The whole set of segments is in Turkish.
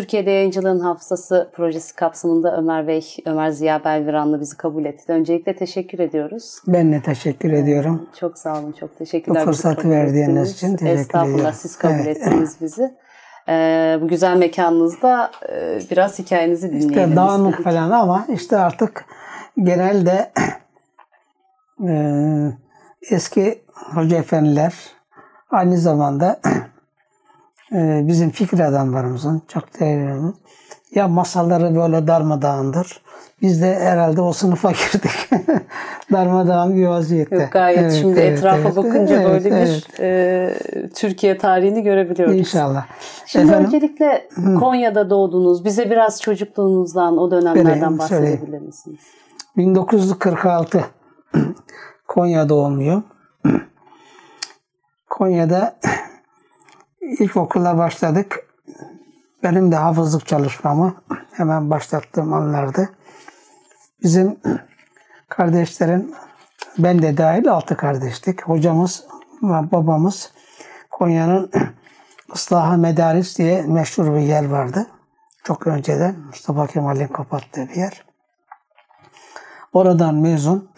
Türkiye'de Yayıncılığın Hafızası projesi kapsamında Ömer Bey, Ömer Ziya Belviranlı bizi kabul etti. Öncelikle teşekkür ediyoruz. Ben de teşekkür ediyorum. Çok sağ olun, çok teşekkürler. Bu fırsatı verdiğiniz için teşekkür ediyorum. Estağfurullah, siz kabul ettiniz bizi. Bu güzel mekanınızda biraz hikayenizi dinleyelim. İşte dağınık falan ama işte artık genelde eski hoca efendiler aynı zamanda bizim fikri adamlarımızın çok değerli ya masalları böyle darmadağındır. Biz de herhalde o sınıfa girdik. Darmadağın bir vaziyette. Yok, gayet evet, şimdi evet, etrafa evet, bakınca evet, böyle evet, bir Türkiye tarihini görebiliyoruz. İnşallah. Şimdi efendim, öncelikle Konya'da doğdunuz. Bize biraz çocukluğunuzdan, o dönemlerden bahsedebilir misiniz? 1946 Konya doğumluyum. Konya'da ilkokula başladık. Benim de hafızlık çalışmamı hemen başlattığım anlardı. Bizim kardeşlerin, ben de dahil 6 kardeştik. Hocamız, babamız Konya'nın Islaha Medaris diye meşhur bir yer vardı. Çok önceden Mustafa Kemal'in kapattığı bir yer. Oradan mezun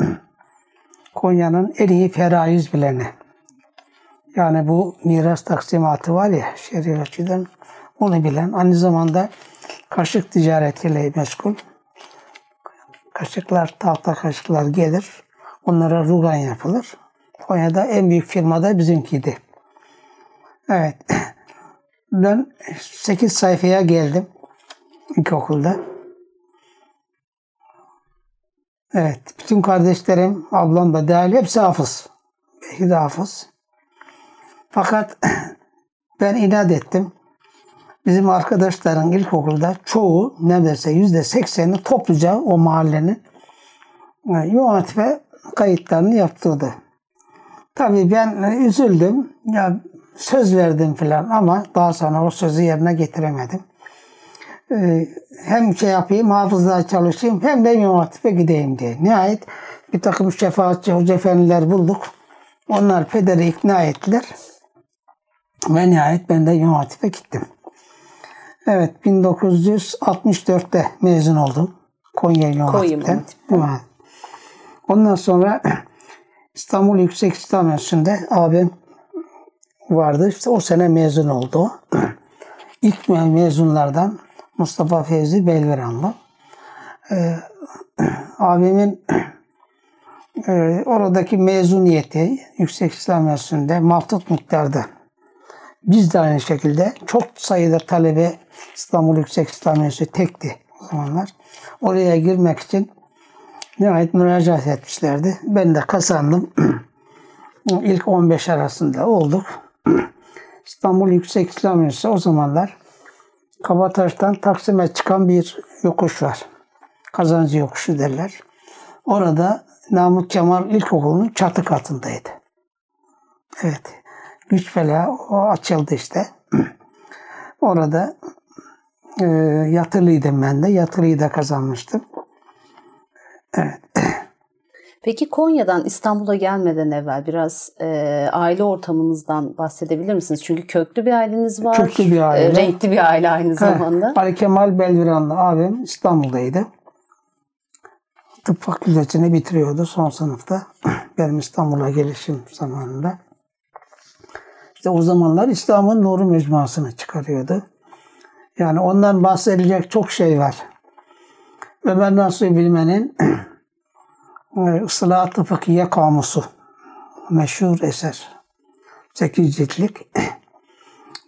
Konya'nın en iyi feraiz bileni. Yani bu miras taksimatı var ya şerif açıdan, onu bilen, aynı zamanda kaşık ticaretiyle meşgul. Kaşıklar, tahta kaşıklar gelir. Onlara rugan yapılır. Konya'da en büyük firma da bizimkiydi. Evet. Ben 8 sayfaya geldim ilkokulda. Evet. Bütün kardeşlerim, ablam da dahil hepsi hafız. Belki de hafız. Fakat ben inat ettim. Bizim arkadaşların ilkokulda çoğu, neredeyse %80'i topluca o mahallenin yönetme kayıtlarını yaptırdı. Tabii ben üzüldüm, ya söz verdim falan ama daha sonra o sözü yerine getiremedim. Hem şey yapayım, hafızlığa çalışayım hem de İmam Hatip'e gideyim diye. Nihayet bir takım şefaatçi hoca efendiler bulduk. Onlar pederi ikna ettiler ve nihayet ben de İmam Hatip'e gittim. Evet, 1964'te mezun oldum. Konya İmam Hatip'ten. Ondan sonra İstanbul Yüksek İslam Enstitüsü'nde abim vardı. İşte o sene mezun oldu. İlk mezunlardan Mustafa Fevzi Belviranlı. Abimin oradaki mezuniyeti Yüksek İslam Enstitüsü'nde mahdut miktarda. Biz de aynı şekilde çok sayıda talebe, İstanbul Yüksek İslam Enstitüsü tekti o zamanlar. Oraya girmek için nihayet müracaat etmişlerdi. Ben de kazandım. İlk 15 arasında olduk. İstanbul Yüksek İslam Enstitüsü o zamanlar Kabataş'tan Taksim'e çıkan bir yokuş var. Kazancı yokuşu derler. Orada Namık Kemal İlkokulu'nun çatı katındaydı. Evet. Güç bela o açıldı işte. Orada yatılıydım ben de. Yatılıyı da kazanmıştım. Evet. Peki Konya'dan İstanbul'a gelmeden evvel biraz aile ortamınızdan bahsedebilir misiniz? Çünkü köklü bir aileniz var. Köklü bir aile. Renkli bir aile aynı zamanda. Evet. Ali Kemal Belviranlı abim İstanbul'daydı. Tıp fakültesini bitiriyordu son sınıfta. Benim İstanbul'a gelişim zamanında. İşte o zamanlar İslam'ın Nuru mecmuasını çıkarıyordu. Yani ondan bahsedecek çok şey var. Ömer Nasuhi Bilmen'in Istılahat-ı Fıkhiyye Kamusu meşhur eser. 8 ciltlik.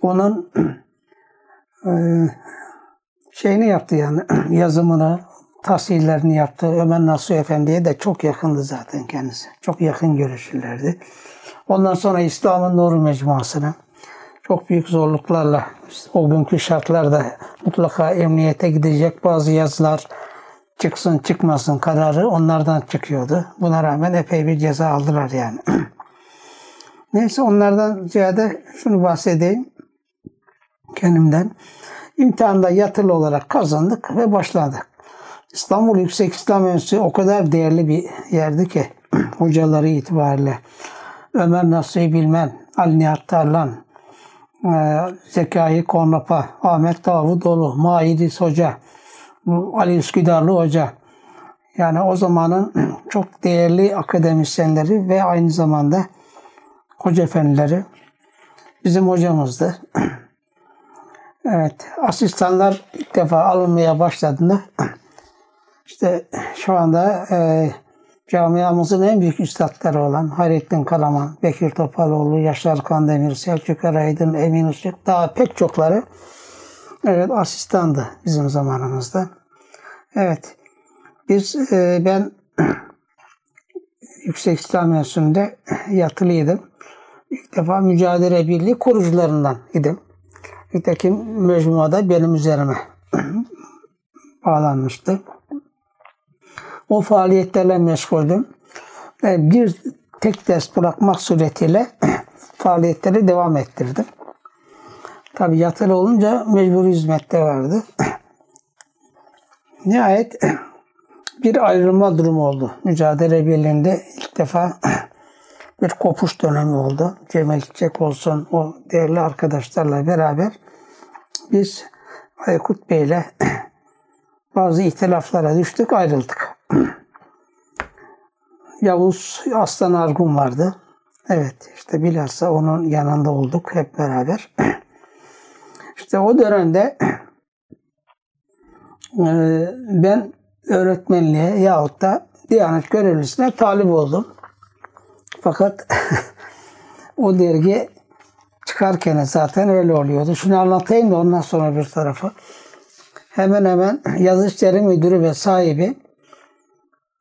Onun şeyini yaptı yani yazımını, tahsillerini yaptı. Ömer Nasuhi Efendi'ye de çok yakındı zaten kendisi. Çok yakın görüşürlerdi. Ondan sonra İslam'ın Nuru mecmuasını çok büyük zorluklarla, o günkü şartlarda mutlaka emniyete gidecek bazı yazılar çıksın çıkmasın kararı onlardan çıkıyordu. Buna rağmen epey bir ceza aldılar yani. Neyse, onlardan ziyade şunu bahsedeyim kendimden. İmtihanda yatılı olarak kazandık ve başladık. İstanbul Yüksek İslam Enstitüsü o kadar değerli bir yerdi ki hocaları itibariyle Ömer Nasuhi Bilmen, Ali Nihat Tarlan, Zekai Kornopa, Ahmet Davudolu, Maidis Hoca, Ali Üsküdarlı Hoca. Yani o zamanın çok değerli akademisyenleri ve aynı zamanda hoca efendileri bizim hocamızdı. Evet, asistanlar ilk defa alınmaya başladığında işte şu anda camiamızın en büyük üstadları olan Hayrettin Karaman, Bekir Topaloğlu, Yaşar Kandemir, Selçuk Araydin, Emin Hüsnü, daha pek çokları evet asistandı bizim zamanımızda. Evet, biz ben Yüksek İslam Enstitüsü'nde yatılıydım. İlk defa Mücadele Birliği kurucularından idim. Nitekim mecmuada benim üzerime bağlanmıştı. O faaliyetlerle meşguldüm. Bir tek ders bırakmak suretiyle faaliyetleri devam ettirdim. Tabii yatılı olunca mecburi hizmette vardı. Nihayet bir ayrılma durumu oldu. Mücadele Birliği'nde ilk defa bir kopuş dönemi oldu. Cemil Çek olsun, o değerli arkadaşlarla beraber biz Aykut Bey'le bazı ihtilaflara düştük, ayrıldık. Yavuz Aslan Argun vardı. Evet, işte bilhassa onun yanında olduk hep beraber. İşte o dönemde ben öğretmenliğe yahut da Diyanet görevlisine talip oldum. Fakat o dergi çıkarken zaten öyle oluyordu. Şunu anlatayım da ondan sonra bir tarafı. Hemen hemen yazı işleri müdürü ve sahibi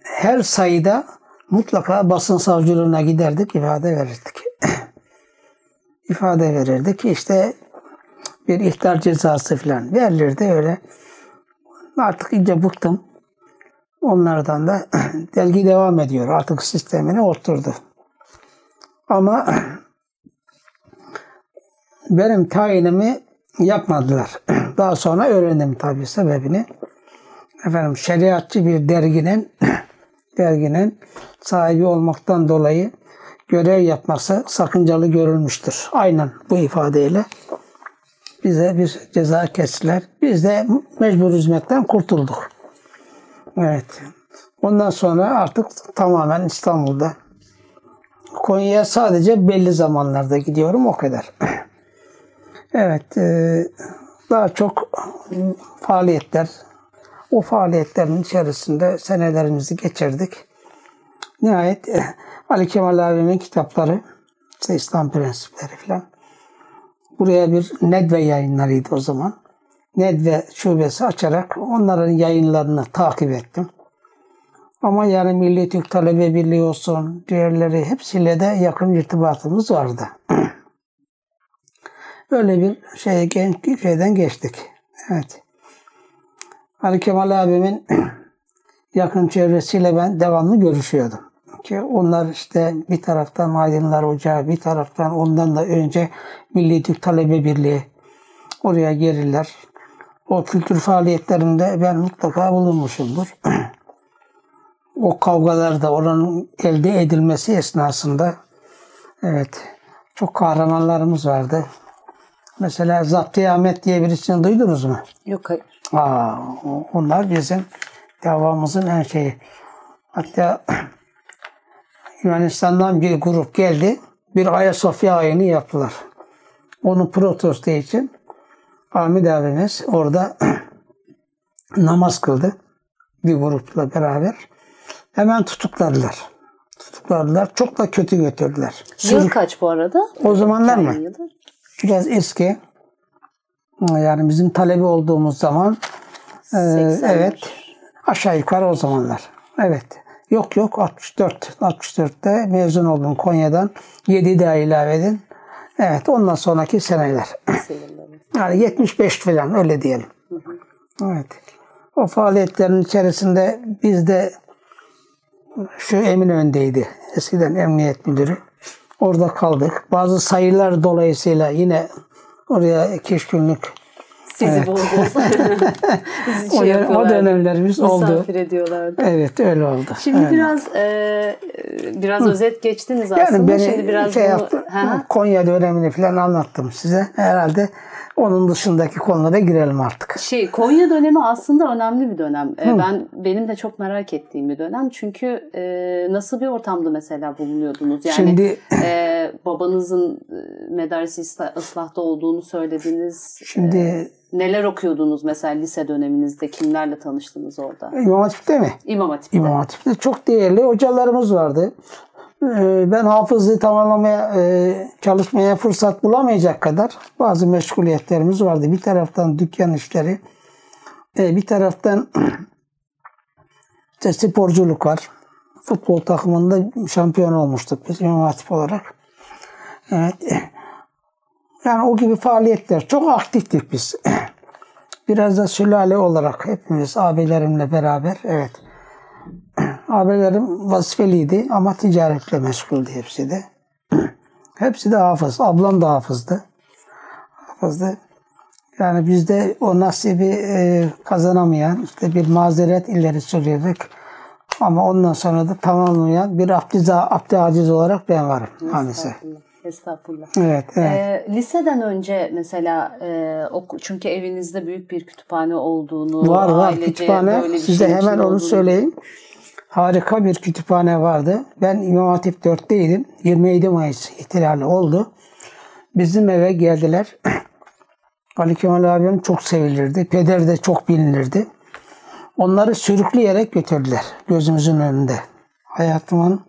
her sayıda mutlaka basın savcılığına giderdik, ifade verirdik. İfade verirdik. İşte bir ihtar cezası falan verilirdi öyle. Artık iyice bıktım. Onlardan da dergi devam ediyor. Artık sistemine oturdu. Ama benim tayinimi yapmadılar. Daha sonra öğrendim tabii sebebini. Efendim şeriatçı bir derginin sahibi olmaktan dolayı görev yapması sakıncalı görülmüştür. Aynen bu ifadeyle bize bir ceza kestiler. Biz de mecbur hizmetten kurtulduk. Evet. Ondan sonra artık tamamen İstanbul'da. Konya'ya sadece belli zamanlarda gidiyorum, o kadar. Evet, daha çok faaliyetler, o faaliyetlerin içerisinde senelerimizi geçirdik. Nihayet Ali Kemal abimin kitapları, işte İslam prensipleri falan. Buraya bir Nedve yayınlarıydı o zaman. Nedve şubesi açarak onların yayınlarını takip ettim. Ama yani Milli Türk Talebe Birliği olsun, diğerleri hepsiyle de yakın irtibatımız vardı. Öyle bir şeyden geçtik. Evet. Ali Kemal abimin yakın çevresiyle ben devamlı görüşüyordum. Ki onlar işte bir taraftan Aydınlar Ocağı, bir taraftan ondan da önce Milli Türk Talebe Birliği oraya gelirler. O kültür faaliyetlerinde ben mutlaka bulunmuşumdur. O kavgalarda oranın elde edilmesi esnasında evet çok kahramanlarımız vardı. Mesela Zaptiye Ahmet diye birisini duydunuz mu? Yok, hayır. Aa, onlar bizim davamızın her şeyi. Hatta Yunanistan'dan bir grup geldi. Bir Ayasofya ayini yaptılar. Onu protesto için Ahmet abimiz orada namaz kıldı. Bir grupla beraber. Hemen tutukladılar. Çok da kötü götürdüler. Yıl kaç bu arada? O zamanlar mı? Biraz eski. Yani bizim talebi olduğumuz zaman 83. Evet. Aşağı yukarı o zamanlar. Evet. Yok 64. 64'te mezun oldum Konya'dan. 7 daha ilave edin. Evet. Ondan sonraki seneler. Yani 75 falan öyle diyelim. Evet. O faaliyetlerin içerisinde biz de şu Eminönü'ndeydi. Eskiden emniyet müdürü. Orada kaldık. Bazı sayılar dolayısıyla yine oraya 2-3 günlük Sizi evet. bol bol o dönemlerimiz misafir oldu. Misafir ediyorlardı. Evet, öyle oldu. Şimdi öyle. biraz özet geçtiniz aslında. Yani şimdi biraz yaptım, Konya dönemini falan anlattım size. Herhalde onun dışındaki konulara girelim artık. Konya dönemi aslında önemli bir dönem. Benim de çok merak ettiğim bir dönem. Çünkü nasıl bir ortamda mesela bulunuyordunuz? Yani şimdi, babanızın medarisi ıslahta olduğunu söylediniz. Şimdi neler okuyordunuz mesela lise döneminizde? Kimlerle tanıştınız orada? İmam Hatip'te mi? İmam Hatip'te. İmam Hatip'te çok değerli hocalarımız vardı. Ben hafızlığı tamamlamaya, çalışmaya fırsat bulamayacak kadar bazı meşguliyetlerimiz vardı. Bir taraftan dükkan işleri, bir taraftan sporculuk var. Futbol takımında şampiyon olmuştuk biz İmam Hatip olarak. Evet. Yani o gibi faaliyetler. Çok aktiftik biz. Biraz da sülale olarak hepimiz abilerimle beraber. Evet. Abilerim vazifeliydi ama ticaretle meşguldü hepsi de. Hepsi de hafız. Ablam da hafızdı. Yani bizde o nasibi kazanamayan, işte bir mazeret ileri sürerek ama ondan sonra da tamamlayan bir abd-i aciz olarak ben varım. Maalesef. Estağfurullah. Evet, evet. Liseden önce mesela çünkü evinizde büyük bir kütüphane olduğunu var kütüphane. Size hemen onu söyleyeyim. Harika bir kütüphane vardı. Ben İmam Hatip 4'teydim. 27 Mayıs ihtilali oldu. Bizim eve geldiler. Ali Kemal abim çok sevilirdi. Peder de çok bilinirdi. Onları sürükleyerek götürdüler gözümüzün önünde. Hayatımın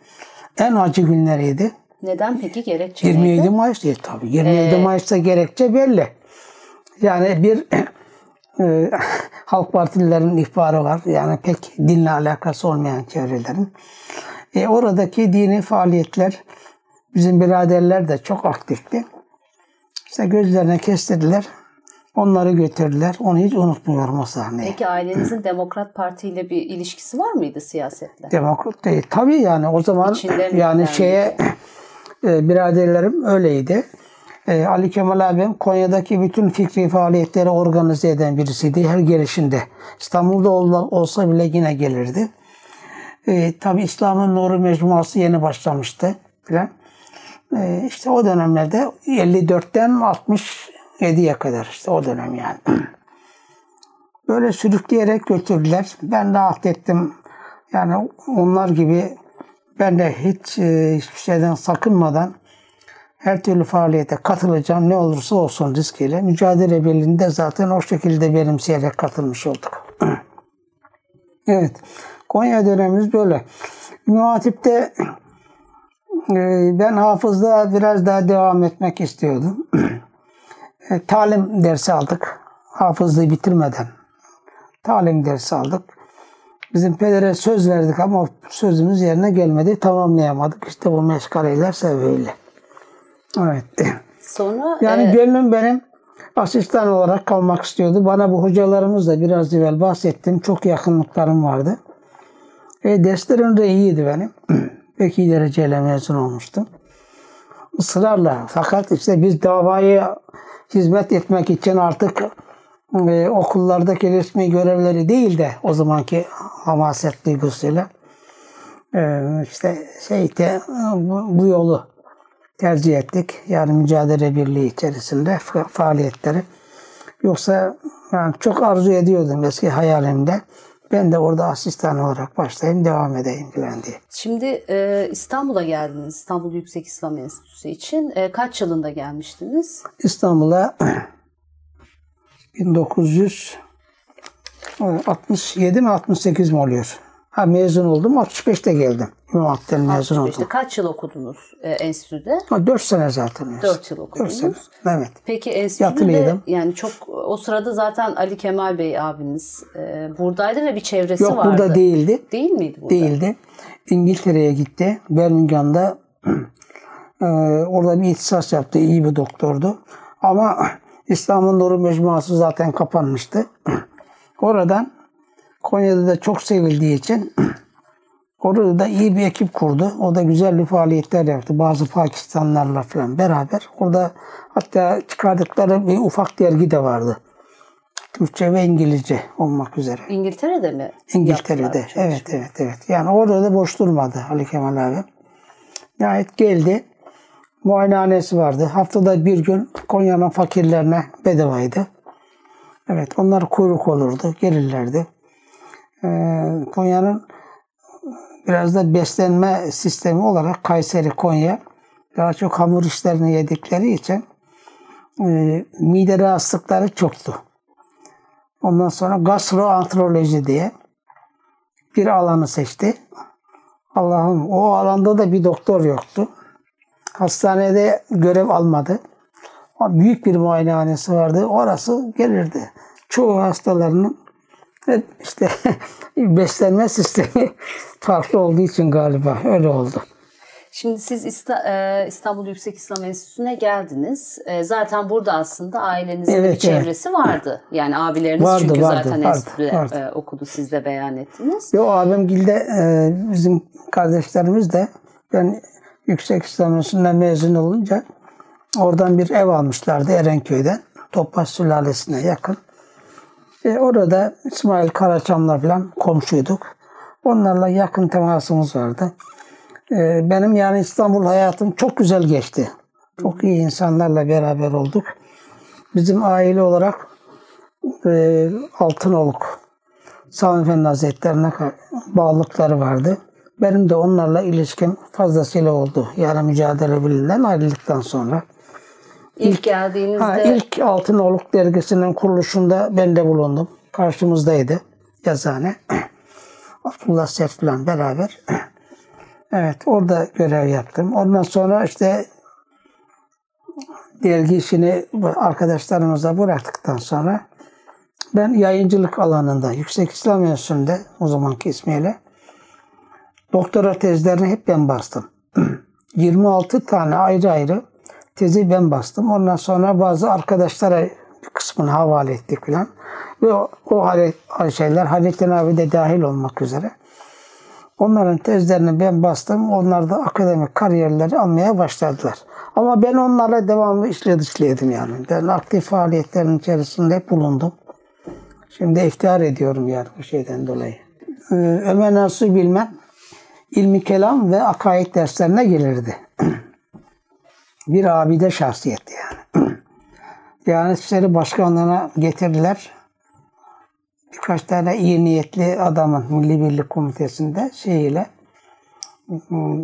en acı günleriydi. Neden peki? Gerekçe 27 Mayıs diye tabii. 27 Mayıs'ta gerekçe belli. Yani bir Halk Partililerin ihbarı var. Yani pek dinle alakası olmayan çevrelerin. Oradaki dini faaliyetler, bizim biraderler de çok aktifti. İşte gözlerine kestirdiler. Onları götürdüler. Onu hiç unutmuyorum o sahneyi. Peki ailenizin Demokrat Parti ile bir ilişkisi var mıydı siyasetle? Demokrat değil. Tabii yani o zaman İçinden yani biraderlerim öyleydi. Ali Kemal abim Konya'daki bütün fikri faaliyetleri organize eden birisiydi her gelişinde. İstanbul'da olsa bile yine gelirdi. Tabii İslam'ın Nuru mecmuası yeni başlamıştı falan. İşte o dönemlerde 54'ten 67'ye kadar işte o dönem yani. Böyle sürükleyerek götürdüler. Ben rahat ettim. Yani onlar gibi ben de hiçbir şeyden sakınmadan her türlü faaliyete katılacağım. Ne olursa olsun riskiyle. Mücadele Birliği'nde zaten o şekilde benimseyerek katılmış olduk. Evet. Konya dönemimiz böyle. İmam Hatip'te ben hafızlığa biraz daha devam etmek istiyordum. Talim dersi aldık. Hafızlığı bitirmeden. Talim dersi aldık. Bizim pedere söz verdik ama sözümüz yerine gelmedi. Tamamlayamadık. İşte bu meşgaleler sebebiyle. Evet. Sonra, yani gönlüm benim asistan olarak kalmak istiyordu. Bana bu hocalarımız da biraz evvel bahsettim. Çok yakınlıklarım vardı. Derslerim de iyiydi benim. Pek iyi dereceyle mezun olmuştum. Israrla. Fakat işte biz davaya hizmet etmek için artık okullardaki resmi görevleri değil de o zamanki hamaset duygusuyla işte bu yolu tercih ettik. Yani Mücadele Birliği içerisinde faaliyetleri. Yoksa yani çok arzu ediyordum eski hayalimde. Ben de orada asistan olarak başlayayım, devam edeyim falan diye. Şimdi İstanbul'a geldiniz. İstanbul Yüksek İslam Enstitüsü için. Kaç yılında gelmiştiniz? İstanbul'a 1967 mi 68 mi oluyor? Mezun oldum. 65'te geldim. İmam Hatip'ten mezun oldum. Kaç yıl okudunuz enstitüde? 4 sene zaten. 4 yıl okudunuz. 4 sene. Evet. Peki enstitüde yani çok o sırada zaten Ali Kemal Bey abiniz buradaydı ve bir çevresi vardı. Yok burada değildi. Değil miydi burada? Değildi. İngiltere'ye gitti. Birmingham'da orada bir ihtisas yaptı. İyi bir doktordu. Ama İslam'ın Nuru mecmuası zaten kapanmıştı. Oradan Konya'da da çok sevildiği için orada da iyi bir ekip kurdu. O da güzel bir faaliyetler yaptı. Bazı Pakistanlarla falan beraber. Orada hatta çıkardıkları bir ufak dergi de vardı. Türkçe ve İngilizce olmak üzere. İngiltere'de mi? İngiltere'de. Evet. Yani orada da boş durmadı Ali Kemal abi. Nihayet geldi. Muayenehanesi vardı. Haftada bir gün Konya'nın fakirlerine bedavaydı. Evet, onlar kuyruk olurdu, gelirlerdi. Konya'nın biraz da beslenme sistemi olarak Kayseri, Konya daha çok hamur işlerini yedikleri için mide rahatsızlıkları çoktu. Ondan sonra gastroenteroloji diye bir alanı seçti. Allah'ım, o alanda da bir doktor yoktu. Hastanede görev almadı. Büyük bir muayenehanesi vardı. Orası gelirdi. Çoğu hastalarının işte beslenme sistemi farklı olduğu için galiba öyle oldu. Şimdi siz İstanbul Yüksek İslam Enstitüsü'ne geldiniz. Zaten burada aslında ailenizin bir çevresi vardı. Yani abileriniz vardı, enstitüde okudu, siz de beyan ettiniz. Yo, abimgilde bizim kardeşlerimiz de, ben Yüksek İslam Enstitüsü'nden mezun olunca oradan bir ev almışlardı Erenköy'den. Topbaş sülalesine yakın. Orada İsmail Karaçam'la falan komşuyduk. Onlarla yakın temasımız vardı. Benim yani İstanbul hayatım çok güzel geçti. Çok iyi insanlarla beraber olduk. Bizim aile olarak Altınoluk, Sami Fennel Hazretleri'ne bağlılıkları vardı. Benim de onlarla ilişkim fazlasıyla oldu. Yani Mücadele Birliği'nden ayrıldıktan sonra. İlk geldiğinizde? İlk Altınoluk dergisinin kuruluşunda ben de bulundum. Karşımızdaydı yazıhane. Abdullah Sert ile beraber. Evet, orada görev yaptım. Ondan sonra işte dergi işini arkadaşlarımıza bıraktıktan sonra ben yayıncılık alanında, Yüksek İslam Enstitüsü'nde o zamanki ismiyle doktora tezlerini hep ben bastım. 26 tane ayrı ayrı tezi ben bastım. Ondan sonra bazı arkadaşlara bir kısmını havale ettik falan. Ve o şeyler Hayrettin abi de dahil olmak üzere. Onların tezlerini ben bastım. Onlar da akademik kariyerleri almaya başladılar. Ama ben onlara devamlı işle dışlıydım yani. Ben aktif faaliyetlerin içerisinde bulundum. Şimdi iftihar ediyorum yani bu şeyden dolayı. Ömer Nasuhi Bilmen ilmi kelam ve akaid derslerine gelirdi. Bir abide şahsiyetti yani. Yani işleri başkanlığına getirdiler. Birkaç tane iyi niyetli adamın Milli Birlik Komitesi'nde şeyiyle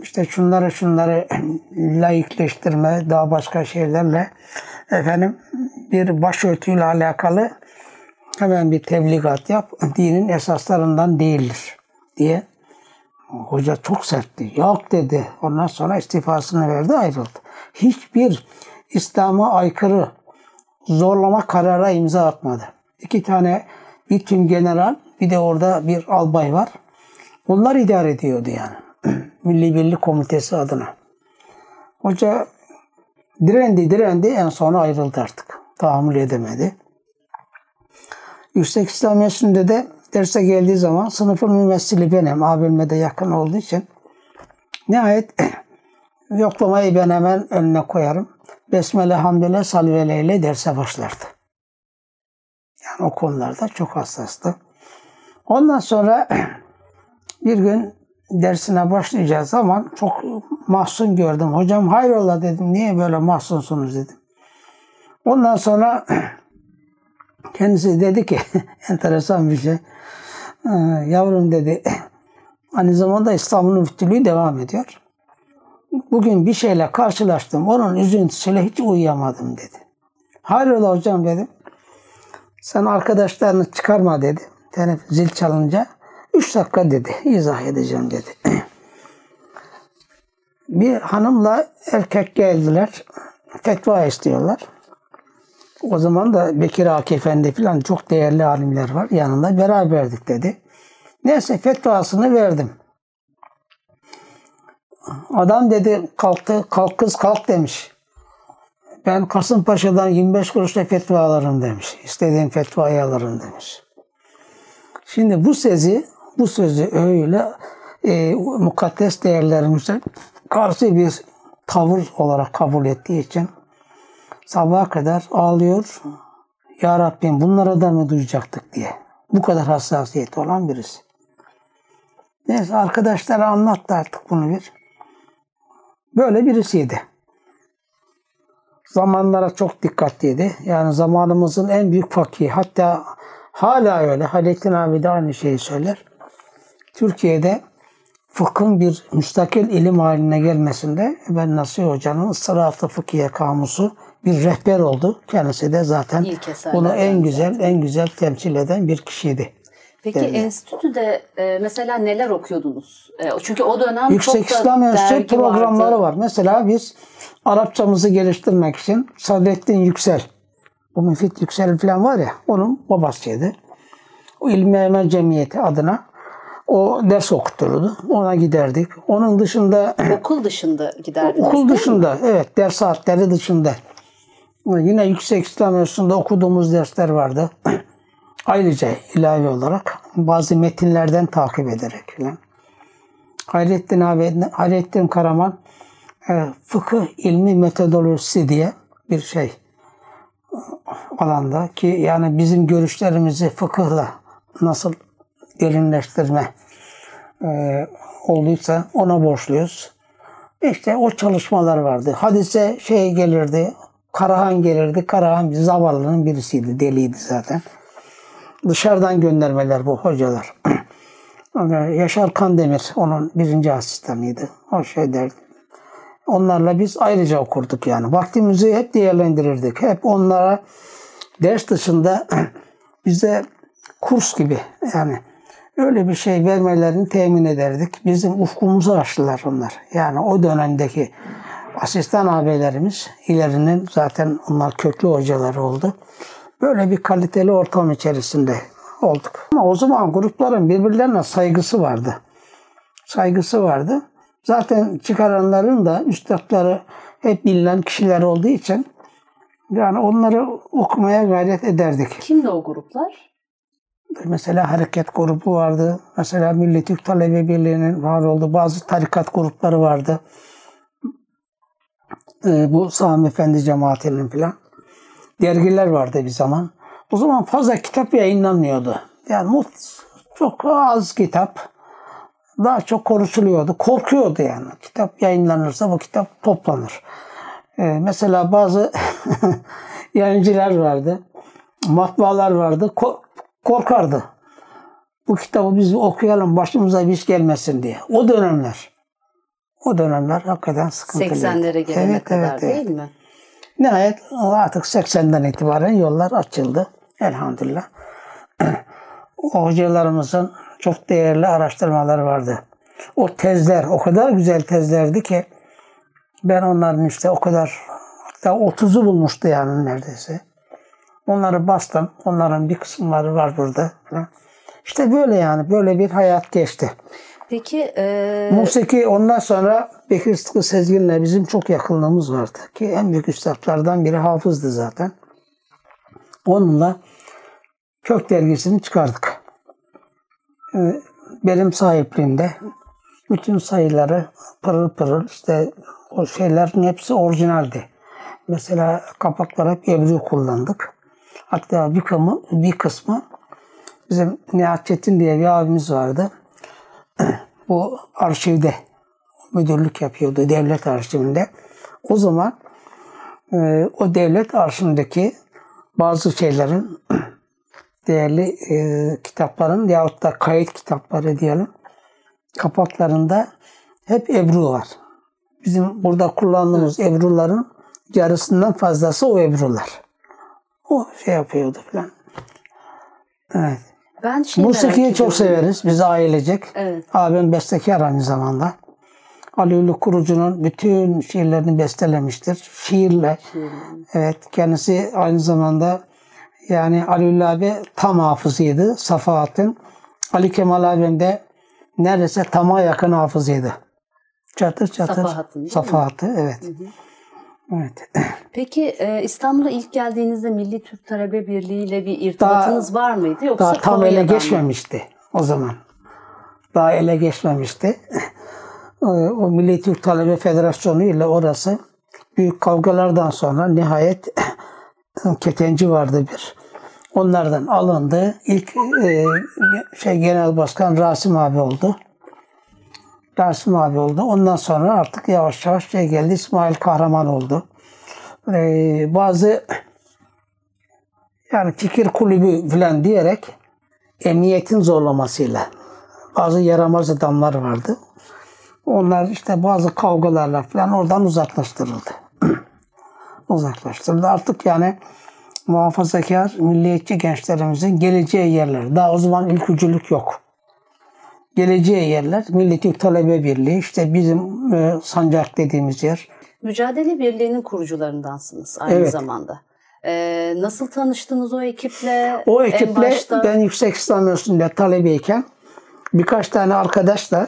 işte şunları laikleştirme, daha başka şeylerle efendim bir başörtüyle alakalı hemen bir tebligat yap, dinin esaslarından değildir diye. Hoca çok sertti. Yok dedi. Ondan sonra istifasını verdi, ayrıldı. Hiçbir İslam'a aykırı zorlama karara imza atmadı. 2 tane bir tümgeneral, bir de orada bir albay var. Onlar idare ediyordu yani. Milli Birlik Komitesi adına. Hoca direndi. En sona ayrıldı artık. Tahammül edemedi. Yüksek İslam Enstitüsü'nde de derse geldiği zaman sınıfın mümessili benim. Abime de yakın olduğu için. Nihayet yoklamayı ben hemen önüne koyarım. Besmele, hamdele, salvele ile derse başlardı. Yani o konularda çok hassastı. Ondan sonra bir gün dersine başlayacağı zaman çok mahzun gördüm. Hocam hayrola dedim. Niye böyle mahzunsunuz dedim. Ondan sonra kendisi dedi ki enteresan bir şey. Yavrum dedi, aynı zamanda İstanbul'un müftülüğü devam ediyor. Bugün bir şeyle karşılaştım. Onun üzüntüsüyle hiç uyuyamadım dedi. Hayrola hocam dedim. Sen arkadaşlarını çıkarma dedi. Zil çalınca 3 dakika dedi. İzah edeceğim dedi. Bir hanımla erkek geldiler. Fetva istiyorlar. O zaman da Bekir Akif Efendi falan çok değerli alimler var. Yanında beraberdik dedi. Neyse fetvasını verdim. Adam dedi kalktı. Kalk kız kalk demiş. Ben Kasımpaşa'dan 25 kuruşla fetva alırım demiş. İstediğim fetvayı alırım demiş. Şimdi bu sözü öyle mukaddes değerlerimize karşı bir tavır olarak kabul ettiği için sabaha kadar ağlıyor, Ya Rabbim bunlara da mı duyacaktık diye. Bu kadar hassasiyeti olan birisi. Neyse arkadaşlara anlattı artık bunu bir. Böyle birisiydi. Zamanlara çok dikkatliydi. Yani zamanımızın en büyük fakihi. Hatta hala öyle. Hayrettin abi de aynı şeyi söyler. Türkiye'de fıkhın bir müstakil ilim haline gelmesinde Ömer Nasuhi Hoca'nın Istılahat-ı Fıkhiyye Kamusu bir rehber oldu. Kendisi de zaten bunu en güzel temsil eden bir kişiydi. Peki derdi. Enstitüde mesela neler okuyordunuz? Çünkü o dönem Yüksek İslam Enstitüsü programları vardı. Mesela biz Arapçamızı geliştirmek için Sadrettin Yüksel, bu Müfit Yüksel falan var ya, onun babasıydı. O İlmi Emel Cemiyeti adına o ders okutturdu. Ona giderdik. Onun dışında... Okul dışında giderdiniz. Okul dışında, evet. Ders saatleri dışında. Yine Yüksek İslam Enstitüsü'nde okuduğumuz dersler vardı. Ayrıca ilave olarak bazı metinlerden takip ederek. Yani Hayrettin Karaman fıkıh ilmi metodolojisi diye bir şey alanda ki yani bizim görüşlerimizi fıkıhla nasıl derinleştirme olduysa ona borçluyuz. İşte o çalışmalar vardı. Hadise şey gelirdi, Karahan gelirdi. Karahan bir zavallının birisiydi, deliydi zaten. Dışarıdan göndermeler bu hocalar. Yaşar Kandemir onun birinci asistanıydı. O şey derdi. Onlarla biz ayrıca okurduk yani. Vaktimizi hep değerlendirirdik. Hep onlara ders dışında bize kurs gibi yani öyle bir şey vermelerini temin ederdik. Bizim ufkumuzu açtılar onlar. Yani o dönemdeki asistan ağabeylerimiz ilerinin zaten onlar köklü hocaları oldu. Böyle bir kaliteli ortam içerisinde olduk. Ama o zaman grupların birbirlerine saygısı vardı. Saygısı vardı. Zaten çıkaranların da üstadları hep bilinen kişiler olduğu için yani onları okumaya gayret ederdik. Kimdi o gruplar? Mesela hareket grubu vardı. Mesela Milli Türk Talebe Birliği'nin var olduğu bazı tarikat grupları vardı. Bu Sami Efendi cemaatinin falan. Dergiler vardı bir zaman. O zaman fazla kitap yayınlanmıyordu. Yani çok az kitap. Daha çok konuşuluyordu. Korkuyordu yani. Kitap yayınlanırsa bu kitap toplanır. Mesela bazı yayıncılar vardı. Matbaalar vardı. Korkardı. Bu kitabı biz okuyalım başımıza bir iş gelmesin diye. O dönemler hakikaten sıkıntılıydı. 80'lere gelene kadar değil mi? Nihayet artık 80'den itibaren yollar açıldı. Elhamdülillah. O hocalarımızın çok değerli araştırmaları vardı. O tezler o kadar güzel tezlerdi ki ben onların işte o kadar hatta 30'u bulmuştu yani neredeyse. Onları bastım. Onların bir kısımları var burada. İşte böyle yani böyle bir hayat geçti. Peki... Musiki ondan sonra Bekir Sıtkı Sezgin'le bizim çok yakınlığımız vardı. Ki en büyük üstadlardan biri hafızdı zaten. Onunla Kök dergisini çıkardık. Benim sahipliğimde bütün sayıları pırıl pırıl işte o şeylerin hepsi orijinaldi. Mesela kapaklara hep Ebru kullandık. Hatta bir kısmı bizim Nihat Çetin diye bir abimiz vardı. Bu arşivde müdürlük yapıyordu devlet arşivinde. O zaman o devlet arşivindeki bazı şeylerin değerli kitapların yahut da kayıt kitapları diyelim kapaklarında hep Ebru var. Bizim burada kullandığımız Ebru'ların yarısından fazlası o Ebru'lar. O şey yapıyordu falan. Evet. Musiki'yi çok severiz. Biz ailecek. Evet. Abim bestekar aynı zamanda. Ali Ulu Kurucu'nun bütün şiirlerini bestelemiştir. Şiirle. Evet. Kendisi aynı zamanda yani Ali Ulu abi tam hafızıydı. Safahat'ın. Ali Kemal abim de neredeyse tama yakın hafızıydı. Çatır çatır. Safahat'ı evet. Hı hı. Evet. Peki İstanbul'a ilk geldiğinizde Milli Türk Talebe Birliği ile bir irtibatınız var mıydı? Yoksa daha tam ele geçmemişti o zaman. Daha ele geçmemişti. O Milli Türk Talebe Federasyonu ile orası büyük kavgalardan sonra nihayet ketenci vardı bir. Onlardan alındı. İlk genel başkan Rasim abi oldu. Rasim abi oldu. Ondan sonra artık yavaş yavaş geldi. İsmail Kahraman oldu. Bazı yani fikir kulübü falan diyerek emniyetin zorlamasıyla bazı yaramaz adamlar vardı. Onlar işte bazı kavgalarla falan oradan uzaklaştırıldı. Uzaklaştırıldı. Artık yani muhafazakar, milliyetçi gençlerimizin geleceği yerler. Daha o zaman ülkücülük yok. Geleceği yerler, Milli Talebe Birliği, işte bizim sancak dediğimiz yer. Mücadele Birliği'nin kurucularındansınız aynı zamanda. Nasıl tanıştınız o ekiple? O ekiple ben Yüksek İslam Enstitüsü'nde talebeyken birkaç tane arkadaşla,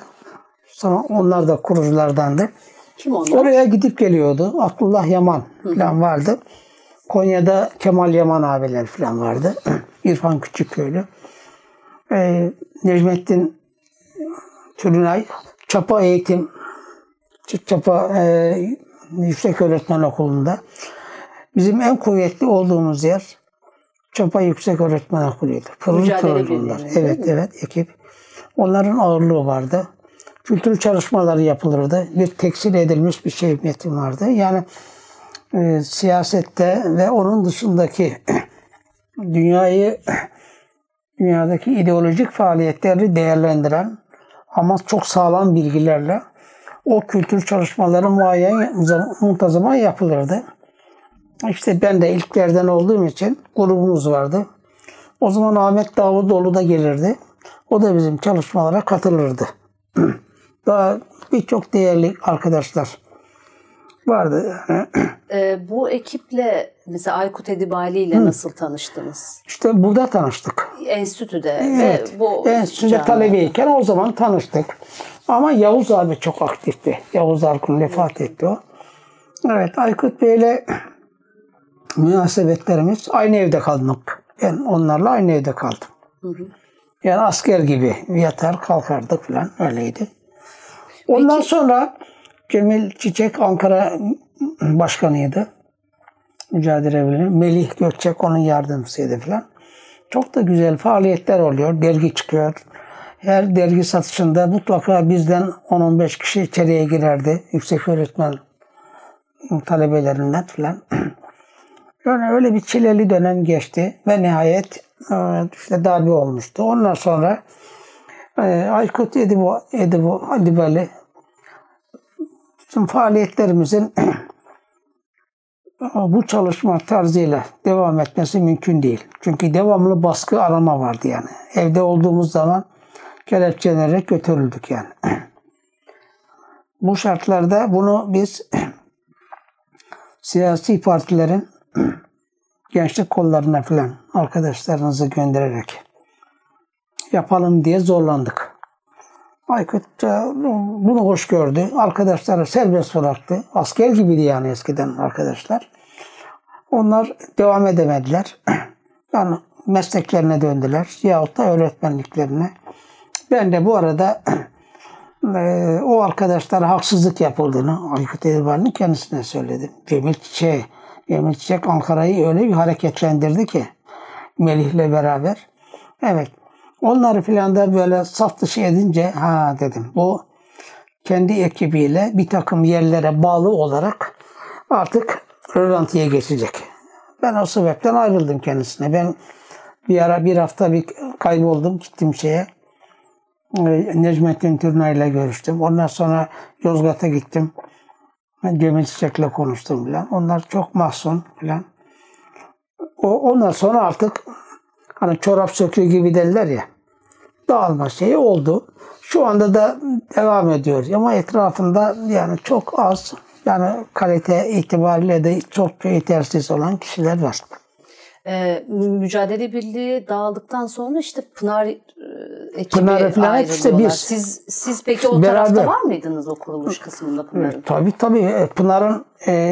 sonra onlar da kuruculardandı. Kim onlar? Oraya gidip geliyordu. Abdullah Yaman falan vardı. Konya'da Kemal Yaman abiler falan vardı. İrfan Küçükköylü. Necmettin Türünay. Çapa Yüksek Öğretmen Okulu'nda. Bizim en kuvvetli olduğumuz yer Çapa Yüksek Öğretmen Okulu'ydu. Mücadele Birliği. Evet ekip. Onların ağırlığı vardı. Kültür çalışmaları yapılırdı. Bir tekstil edilmiş bir şey metin vardı. Yani siyasette ve onun dışındaki dünyadaki ideolojik faaliyetleri değerlendiren ama çok sağlam bilgilerle o kültür çalışmaları muntazam yapılırdı. İşte ben de ilklerden olduğum için grubumuz vardı. O zaman Ahmet Davudolu da gelirdi. O da bizim çalışmalara katılırdı. Daha birçok değerli arkadaşlar vardı. Bu ekiple mesela Aykut Edibali ile nasıl tanıştınız? İşte burada tanıştık. Enstitüde. Evet. Enstitüde talebeyken o zaman tanıştık. Ama Yavuz abi çok aktifti. Yavuz Argun vefat etti o. Evet, Aykut Bey ile münasebetlerimiz aynı evde kaldık. Ben onlarla aynı evde kaldım. Yani asker gibi yatar kalkardık falan öyleydi. Ondan sonra Cemil Çek Ankara başkanıydı. Mücadele Birliği. Melih Gökçek onun yardımcısıydı falan. Çok da güzel faaliyetler oluyor. Dergi çıkıyor. Her dergi satışında mutlaka bizden 10-15 kişi içeriye girerdi. Yüksek öğretmen talebelerinden falan. Yani öyle bir çileli dönem geçti ve nihayet işte darbe olmuştu. Ondan sonra Aykut Edibali tüm faaliyetlerimizin bu çalışma tarzıyla devam etmesi mümkün değil. Çünkü devamlı baskı arama vardı yani. Evde olduğumuz zaman kelepçelere götürüldük yani. Bu şartlarda bunu biz siyasi partilerin gençlik kollarına falan arkadaşlarınızı göndererek yapalım diye zorlandık. Aykut bunu hoş gördü. Arkadaşları serbest bıraktı. Asker gibiydi yani eskiden arkadaşlar. Onlar devam edemediler. Yani mesleklerine döndüler yahut da öğretmenliklerine. Ben de bu arada o arkadaşlara haksızlık yapıldığını Aykut Edibali'nin kendisine söyledim. Cemil Çek Ankara'yı öyle bir hareketlendirdi ki Melih'le beraber. Evet. Onları filan da böyle saf dışı edince ha dedim. Bu kendi ekibiyle bir takım yerlere bağlı olarak artık rölantiye geçecek. Ben o sebepten ayrıldım kendisine. Ben bir ara bir hafta bir kayboldum. Gittim Necmettin Turnay'la görüştüm. Ondan sonra Yozgat'a gittim. Cemil Çiçek'le konuştum falan. Onlar çok mahzun falan. Ondan sonra artık hani çorap söküğü gibi derler ya. Dağılma şeyi oldu. Şu anda da devam ediyor. Ama etrafında yani çok az yani kalite itibariyle de çok yetersiz olan kişiler var. Mücadele Birliği dağıldıktan sonra işte Pınar ekibi ayrılıyorlar. Siz peki o tarafta var mıydınız o kuruluş kısmında Pınar'ın? Tabii. Pınar'ın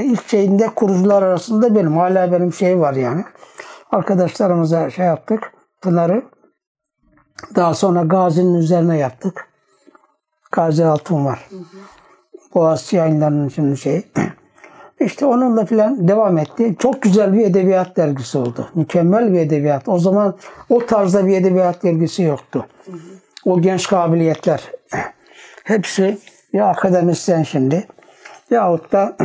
ilk şeyinde kurucular arasında hala benim şey var yani. Arkadaşlarımıza şey yaptık. Pınar'ı daha sonra Gazi'nin üzerine yaptık. Gazi Altın var. Boğaz Yayınları'nın şimdi İşte onunla filan devam etti. Çok güzel bir edebiyat dergisi oldu. Mükemmel bir edebiyat. O zaman o tarzda bir edebiyat dergisi yoktu. O genç kabiliyetler. Hepsi ya akademisyen şimdi yahut da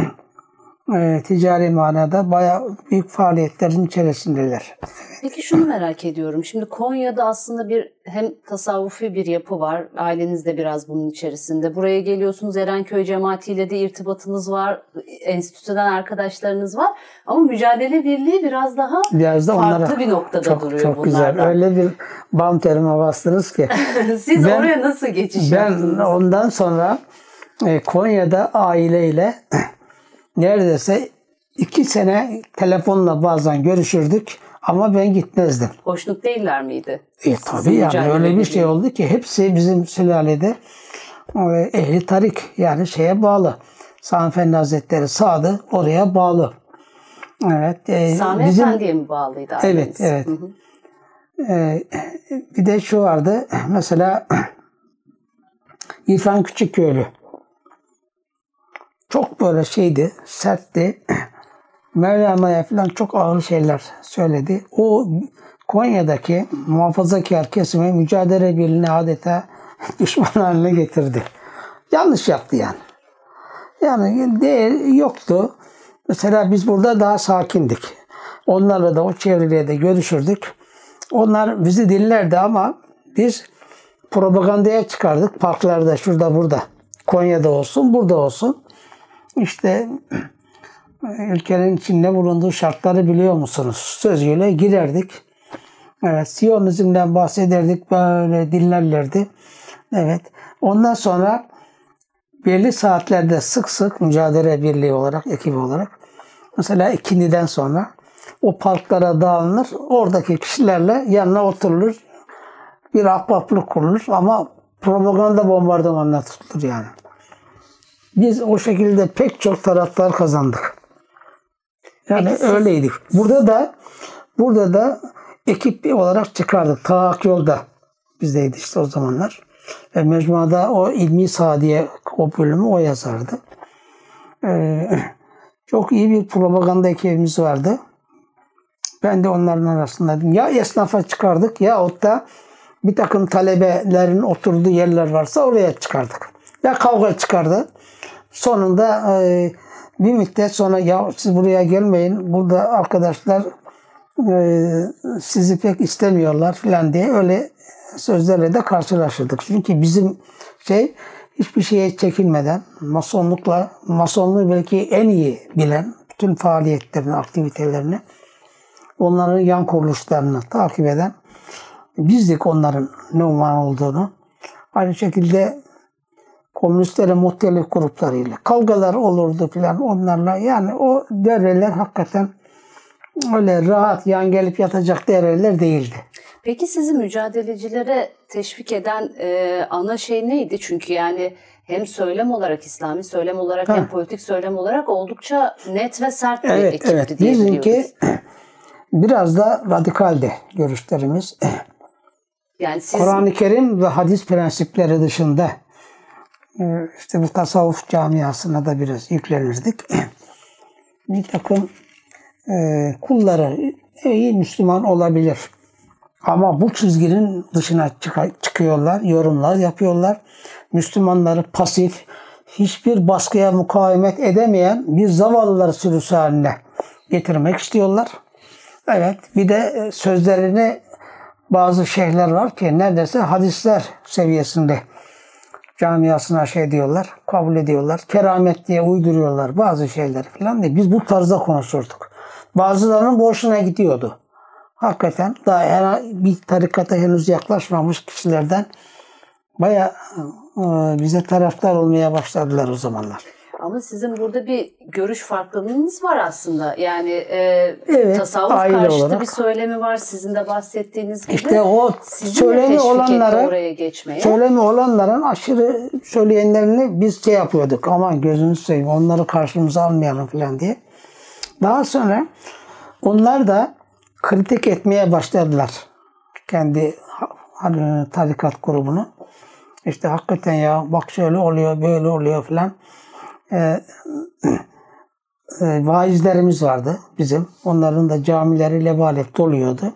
ticari manada bayağı büyük faaliyetlerin içerisindeler. Peki şunu merak ediyorum. Şimdi Konya'da aslında bir hem tasavvufi bir yapı var. Aileniz de biraz bunun içerisinde. Buraya geliyorsunuz. Erenköy cemaatiyle de irtibatınız var. Enstitüden arkadaşlarınız var. Ama Mücadele Birliği biraz daha farklı bir noktada çok, duruyor bunlardan. Çok güzel. Öyle bir bam terime bastınız ki. Siz oraya nasıl geçiş yaptınız? Ben ondan sonra Konya'da aileyle neredeyse 2 sene telefonla bazen görüşürdük ama ben gitmezdim. Hoşnut değiller miydi? Tabii yani öyle bir şey oldu ki hepsi bizim sülalede ehli tarik yani şeye bağlı. Sami Fennel Hazretleri Sadı oraya bağlı. Evet. Sami Efendi'ye mi bağlıydı? Evet, evet. Hı hı. Bir de şu vardı mesela İrfan Küçükköylü. Çok böyle şeydi, sertti. Mevlana'ya falan çok ağır şeyler söyledi. O Konya'daki muhafazakar kesime Mücadele Birliği'ni adeta düşman haline getirdi. Yanlış yaptı yani. Yani değeri yoktu. Mesela biz burada daha sakindik. Onlarla da o çevreye de görüşürdük. Onlar bizi dinlerdi ama biz propagandaya çıkardık parklarda, şurada burada. Konya'da olsun, burada olsun. İşte ülkenin içinde bulunduğu şartları biliyor musunuz? Sözüyle girerdik. Evet, Siyonizm'den bahsederdik. Böyle dinlerlerdi. Evet. Ondan sonra belli saatlerde sık sık Mücadele Birliği olarak, ekibi olarak mesela ikindiden sonra o parklara dağılınır. Oradaki kişilerle yanına oturulur. Bir ahbaplık kurulur ama propaganda bombardımanına tutulur yani. Biz o şekilde pek çok taraftar kazandık. Yani peki, öyleydik. Burada da ekip olarak çıkardık. Taak yolda bizdeydi işte o zamanlar. Ve mecmuada o İlmi Sadiye o bölümü o yazardı. Çok iyi bir propaganda ekibimiz vardı. Ben de onların arasındaydım. Ya esnafa çıkardık yahut da bir takım talebelerin oturduğu yerler varsa oraya çıkardık. Ya kavga çıkardı. Sonunda bir müddet sonra ya siz buraya gelmeyin, burada arkadaşlar sizi pek istemiyorlar falan diye öyle sözlerle de karşılaşırdık. Çünkü bizim hiçbir şeye çekinmeden masonluğu belki en iyi bilen bütün faaliyetlerini, aktivitelerini, onların yan kuruluşlarını takip eden bizdik onların ne umman olduğunu. Aynı şekilde komünistlere muhtelif gruplarıyla kavgalar olurdu filan onlarla. Yani o derreler hakikaten öyle rahat yan gelip yatacak derreler değildi. Peki sizi mücadelecilere teşvik eden ana şey neydi? Çünkü yani hem söylem olarak, İslami söylem olarak hem politik söylem olarak oldukça net ve sert bir ekipti diye biliyoruz. Bizimki biraz da radikaldi görüşlerimiz. Yani siz Kur'an-ı Kerim ve hadis prensipleri dışında İşte bu tasavvuf camiasına da biraz yüklenirdik. Bir takım kulları iyi Müslüman olabilir. Ama bu çizginin dışına çıkıyorlar, yorumlar yapıyorlar. Müslümanları pasif, hiçbir baskıya mukavemet edemeyen bir zavallılar sürüsü haline getirmek istiyorlar. Evet, bir de sözlerini bazı şeyhler var ki neredeyse hadisler seviyesinde camiasına diyorlar, kabul ediyorlar. Keramet diye uyduruyorlar bazı şeyler falan diye. Biz bu tarzda konuşurduk. Bazılarının boşuna gidiyordu. Hakikaten daha bir tarikata henüz yaklaşmamış kişilerden bayağı bize taraftar olmaya başladılar o zamanlar. Ama sizin burada bir görüş farklılığınız var aslında. Yani tasavvuf karşıtı olarak bir söylemi var. Sizin de bahsettiğiniz gibi. İşte o söylemi olanlara, oraya geçmeye. Söylemi olanların aşırı söyleyenlerini biz yapıyorduk. Aman gözünüzü seveyim onları karşımıza almayalım falan diye. Daha sonra onlar da kritik etmeye başladılar. Kendi tarikat grubunu. İşte hakikaten ya bak şöyle oluyor böyle oluyor falan. vaizlerimiz vardı bizim. Onların da camileri lebalep doluyordu.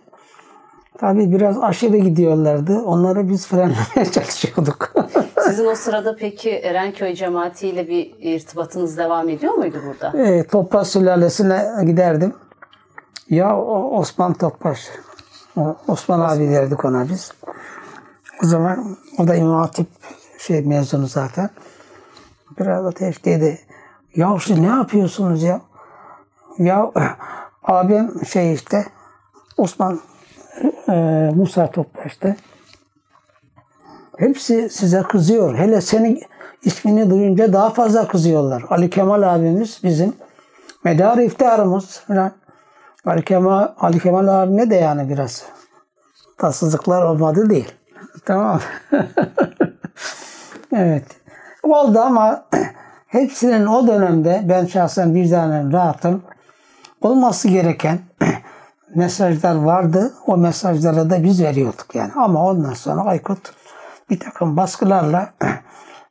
Tabii biraz aşırı gidiyorlardı. Onları biz frenlemeye çalışıyorduk. Sizin o sırada peki Erenköy cemaatiyle bir irtibatınız devam ediyor muydu burada? Topbaş sülalesine giderdim. Ya Osman Topbaş. Osman abi derdik ona biz. O zaman o da İmam Hatip mezunu zaten. Biraz ateş dedi. Ya siz ne yapıyorsunuz ya? Ya abim Osman Musa Topbaş'tı. Hepsi size kızıyor. Hele senin ismini duyunca daha fazla kızıyorlar. Ali Kemal abimiz bizim medar-ı iftiharımız falan. Ali Kemal abime de yani biraz tatsızlıklar olmadı değil. Tamam. Evet. Oldu ama hepsinin o dönemde ben şahsen vicdanen rahatım. Olması gereken mesajlar vardı. O mesajları da biz veriyorduk yani. Ama ondan sonra Aykut bir takım baskılarla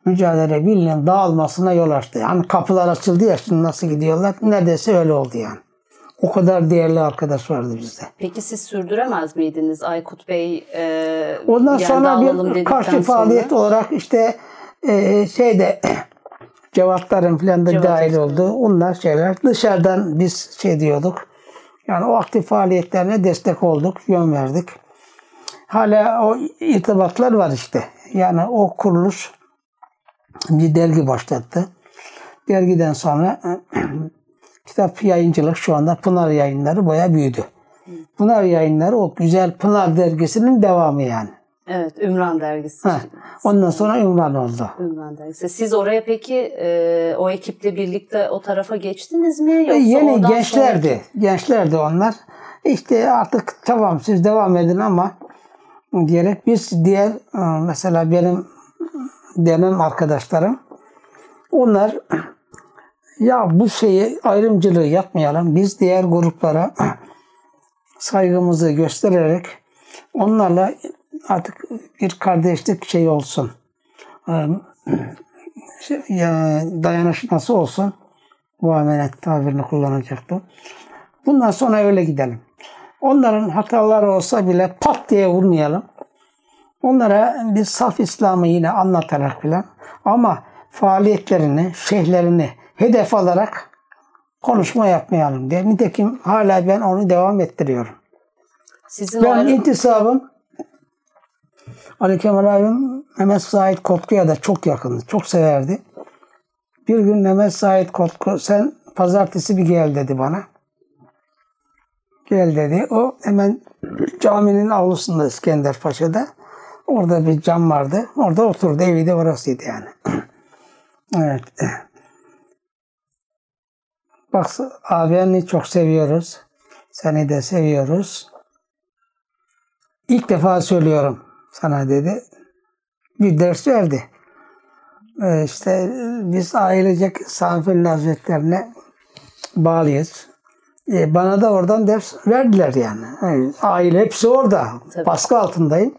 Mücadele Birliği'nin dağılmasına yol açtı. Yani kapılar açıldı ya, şimdi nasıl gidiyorlar? Neredeyse öyle oldu yani. O kadar değerli arkadaş vardı bizde. Peki siz sürdüremez miydiniz Aykut Bey? Ondan sonra bir karşı faaliyet olarak Cevatların falan da dahil oldu. Onlar dışarıdan biz diyorduk. Yani o aktif faaliyetlerine destek olduk, yön verdik. Hala o irtibatlar var . Yani o kuruluş bir dergi başlattı. Dergiden sonra kitap yayıncılık şu anda Pınar Yayınları bayağı büyüdü. Pınar Yayınları o güzel Pınar dergisinin devamı yani. Evet, Ümran dergisi. Ha, ondan sonra Ümran oldu. Ümran dergisi. Siz oraya peki o ekiple birlikte o tarafa geçtiniz mi? Yoksa yeni gençlerdi. Sonra... Gençlerdi onlar. Artık tamam siz devam edin ama diyerek biz diğer mesela benim dönem arkadaşlarım onlar ya bu ayrımcılığı yapmayalım. Biz diğer gruplara saygımızı göstererek onlarla artık bir kardeşlik olsun, dayanışması olsun, muamelet tabirini kullanacaktım. Bundan sonra öyle gidelim. Onların hataları olsa bile pat diye vurmayalım. Onlara bir saf İslam'ı yine anlatarak filan ama faaliyetlerini, şeyhlerini hedef alarak konuşma yapmayalım diye. Nitekim hala ben onu devam ettiriyorum. İntisabım Ali Kemal abim Mehmet Said Kotku'ya da çok yakındı. Çok severdi. Bir gün Mehmet Said Kotku sen pazartesi bir gel dedi bana. Gel dedi. O hemen caminin avlusunda İskenderpaşa'da. Orada bir cam vardı. Orada oturdu. Evi de orasıydı yani. Evet. Bak abini çok seviyoruz. Seni de seviyoruz. İlk defa söylüyorum sana dedi. Bir ders verdi. Biz ailecek Sami Fennel Hazretlerine bağlıyız. Bana da oradan ders verdiler yani. Aile hepsi orada. Tabii. Baskı altındayım.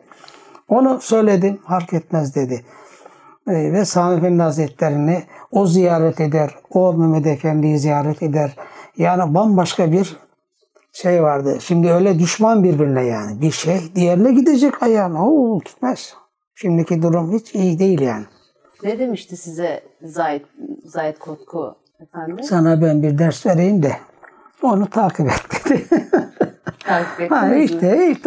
Onu söyledim. Fark etmez dedi. Ve Sami Fennel Hazretlerini o ziyaret eder. O Mehmet Efendi'yi ziyaret eder. Yani bambaşka bir vardı. Şimdi öyle düşman birbirine yani. Bir diğerine gidecek ayağına. Oo, gitmez. Şimdiki durum hiç iyi değil yani. Ne demişti size Zahid Kotku efendim? Sana ben bir ders vereyim de onu takip et dedi. Takip ettiniz mi?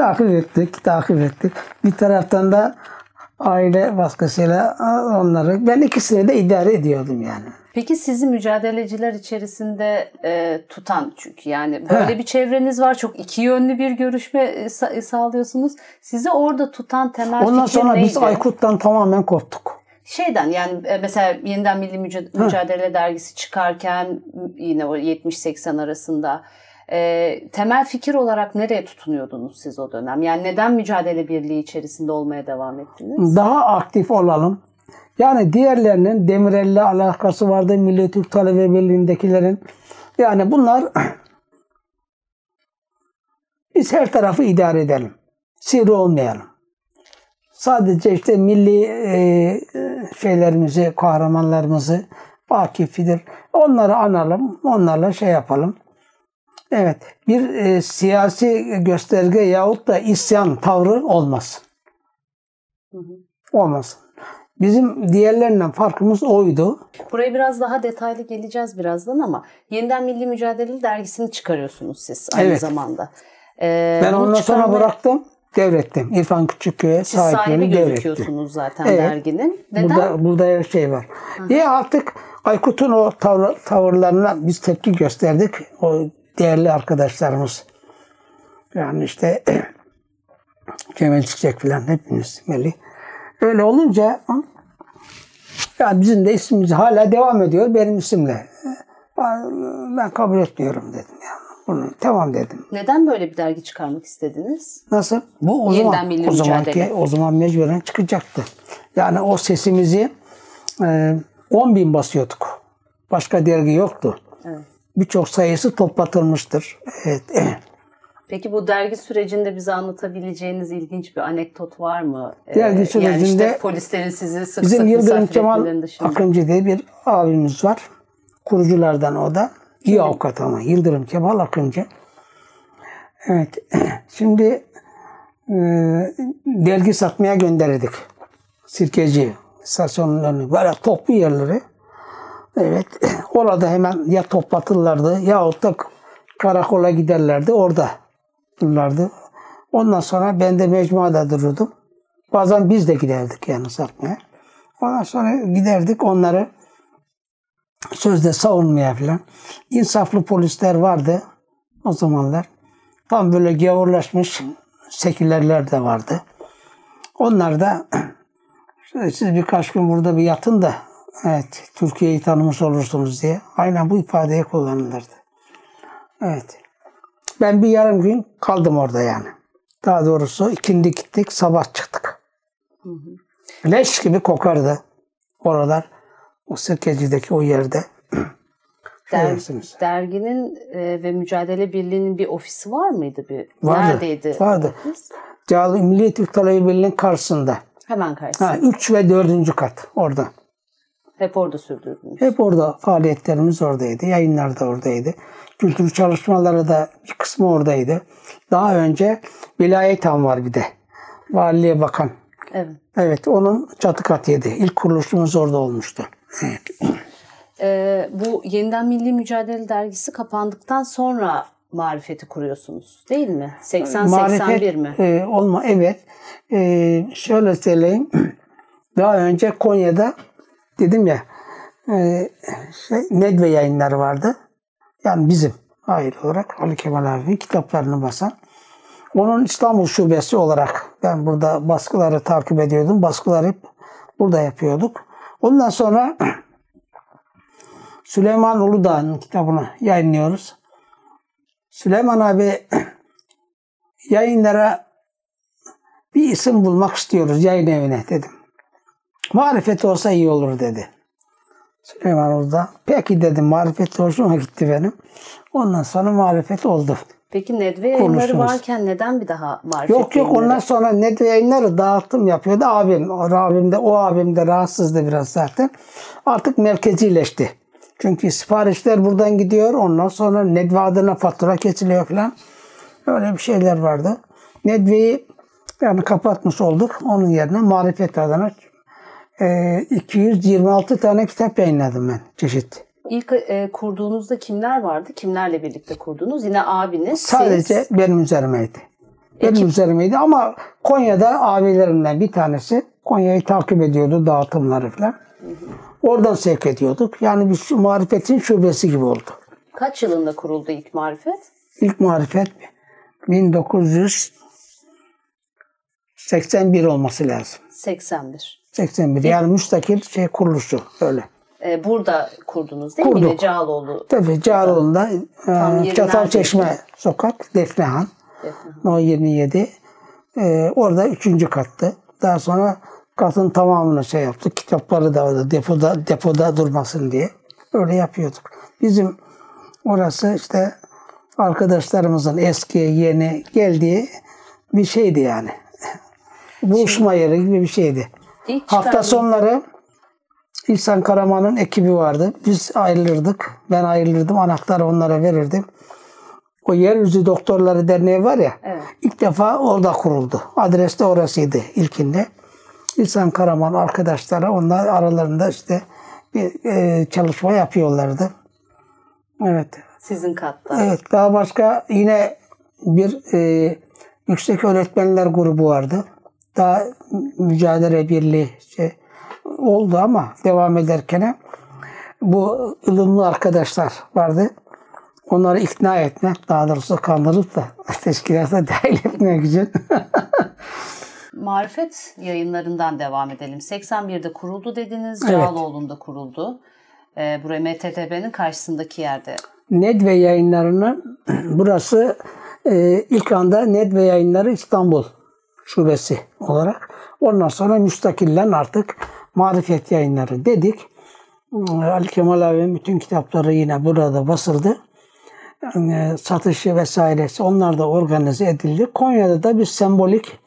Takip ettik. Bir taraftan da aile baskısıyla onları, ben ikisini de idare ediyordum yani. Peki sizi mücadeleciler içerisinde tutan, çünkü yani böyle bir çevreniz var, çok iki yönlü bir görüşme sağlıyorsunuz. Sizi orada tutan temel fikir neydi? Ondan sonra biz Aykut'tan tamamen koptuk. Yani mesela Yeniden Milli Mücadele dergisi çıkarken yine o 70-80 arasında temel fikir olarak nereye tutunuyordunuz siz o dönem? Yani neden Mücadele Birliği içerisinde olmaya devam ettiniz? Daha aktif olalım. Yani diğerlerinin Demirel'le alakası vardı. Milli Türk Talebe Birliği'ndekilerin. Yani bunlar biz her tarafı idare edelim. Sivri olmayalım. Sadece milli kahramanlarımızı Vakifidir. Onları analım, onlarla şey yapalım. Evet, bir siyasi gösterge yahut da isyan tavrı olmasın. Olmasın. Bizim diğerlerinden farkımız oydu. Buraya biraz daha detaylı geleceğiz birazdan ama Yeniden Milli Mücadele dergisini çıkarıyorsunuz siz aynı zamanda. Ben ondan sonra bıraktım, devrettim. İrfan Küçükköy'e sahiplerini devrettim. Zaten evet, derginin. Neden? Burada her şey var. Hı. Diye artık Aykut'un o tavırlarına biz tepki gösterdik. O değerli arkadaşlarımız. Yani işte Cemil Çek falan hepimiz Melih. Öyle olunca yani bizim de ismimiz hala devam ediyor benim isimle. Ben kabul etmiyorum dedim yani. Bunu tamam dedim. Neden böyle bir dergi çıkarmak istediniz? Nasıl? Bu o Yeniden Milli Mücadele. O zaman mecburen çıkacaktı. Yani o sesimizi 10.000 basıyorduk. Başka dergi yoktu. Evet. Birçok sayısı toplatılmıştır. Evet. Peki bu dergi sürecinde bize anlatabileceğiniz ilginç bir anekdot var mı? Dergi sürecinde yani işte polislerin sizi sık bizim Yıldırım Kemal Akıncı diye bir abimiz var. Kuruculardan o da. İyi evet, avukat ama Yıldırım Kemal Akıncı. Evet. Şimdi dergi satmaya gönderirdik. Sirkeci istasyonun önüne. Böyle toplu yerleri. Evet. Orada hemen ya toplatırlardı yahut da karakola giderlerdi. Orada dururlardı. Ondan sonra ben de mecmuada dururdum. Bazen biz de giderdik yani satmaya. Ondan sonra giderdik onları sözde savunmaya falan. İnsaflı polisler vardı o zamanlar. Tam böyle gavurlaşmış sekülerler de vardı. Onlar da siz birkaç gün burada bir yatın da evet, Türkiye'yi tanımış olursunuz diye. Aynen bu ifadeyi kullanılırdı. Evet. Ben bir yarım gün kaldım orada yani. Daha doğrusu ikindi gittik, sabah çıktık. Leş gibi kokardı oralar. O Sirkeci'deki o yerde. Derginin ve Mücadele Birliği'nin bir ofisi var mıydı? Vardı. Neredeydi? Vardı. Milli Türk Talebe Birliği'nin karşısında. Hemen karşısında. Ha, 3 ve 4. kat orada. Hep orada sürdürdünüz. Hep orada. Faaliyetlerimiz oradaydı. Yayınlar da oradaydı. Kültür çalışmaları da bir kısmı oradaydı. Daha önce vilayet han var bir de. Valiliğe bakan. Evet. Evet, onun çatı katıydı. İlk kuruluşumuz orada olmuştu. Evet. Bu Yeniden Milli Mücadele dergisi kapandıktan sonra Marifet'i kuruyorsunuz değil mi? 80-81 mi? Evet. Şöyle söyleyeyim. Daha önce Konya'da dedim ya Nedve yayınları vardı. Yani bizim ayrı olarak Ali Kemal abinin kitaplarını basan. Onun İstanbul şubesi olarak ben burada baskıları takip ediyordum. Baskıları hep burada yapıyorduk. Ondan sonra Süleyman Uludağ'ın kitabını yayınlıyoruz. Süleyman abi yayınlara bir isim bulmak istiyoruz yayın evine dedim. Marifet olsa iyi olur dedi. Süleyman Uludağ. Peki dedim, Marifet hoşuma gitti benim. Ondan sonra Marifet oldu. Peki Nedve yayınları varken neden bir daha Marifet? Yok ondan sonra Nedve yayınları dağıtım yapıyordu. O abim de rahatsızdı biraz zaten. Artık merkezileşti. Çünkü siparişler buradan gidiyor. Ondan sonra Nedve adına fatura kesiliyor falan. Öyle bir şeyler vardı. Nedve'yi yani kapatmış olduk. Onun yerine Marifet adına 226 tane kitap yayınladım ben çeşit. İlk kurduğunuzda kimler vardı? Kimlerle birlikte kurdunuz? Yine abiniz, sadece siz... benim üzerimeydi. Benim üzerimeydi ama Konya'da abilerimden bir tanesi Konya'yı takip ediyordu, dağıtımları falan. Oradan sevk ediyorduk. Yani bir Marifet'in şubesi gibi oldu. Kaç yılında kuruldu ilk Marifet? İlk Marifet 1981 olması lazım. 81. Yani müstakil kuruluşu öyle. Burada kurdunuz değil mi? Cağaloğlu. Tabii Cağaloğlu'nda Çatalçeşme Sokak, Defnehan. No 27. Orada 3. kattı. Daha sonra katın tamamını şey yaptık. Kitapları da orada depoda durmasın diye. Öyle yapıyorduk. Bizim orası işte arkadaşlarımızın eski yeni geldiği bir şeydi yani. Buluşma yeri gibi bir şeydi. Hafta sonları İhsan Karaman'ın ekibi vardı. Biz ayrılırdık. Ben ayrılırdım. Anahtarı onlara verirdim. O Yeryüzü Doktorları Derneği var ya, evet, ilk defa orada kuruldu. Adres de orasıydı ilkinde. İhsan Karaman arkadaşları, onlar aralarında işte bir çalışma yapıyorlardı. Evet. Sizin katta. Evet. Daha başka yine bir Yüksek Öğretmenler Grubu vardı. Daha Mücadele Birliği şey oldu ama devam ederken bu ılımlı arkadaşlar vardı. Onları ikna etmek, daha doğrusu kandırıp da teşkilata dahil etmek için. Marifet yayınlarından devam edelim. 81'de kuruldu dediniz. Evet. Cağaloğlu'nda kuruldu. Buraya MTTB'nin karşısındaki yerde. Nedve yayınlarının burası ilk anda Nedve Yayınları İstanbul Şubesi olarak. Ondan sonra müstakillen artık Marifet Yayınları dedik. Ali Kemal abi'nin bütün kitapları yine burada basıldı. Satışı vesairesi onlar da organize edildi. Konya'da da bir sembolik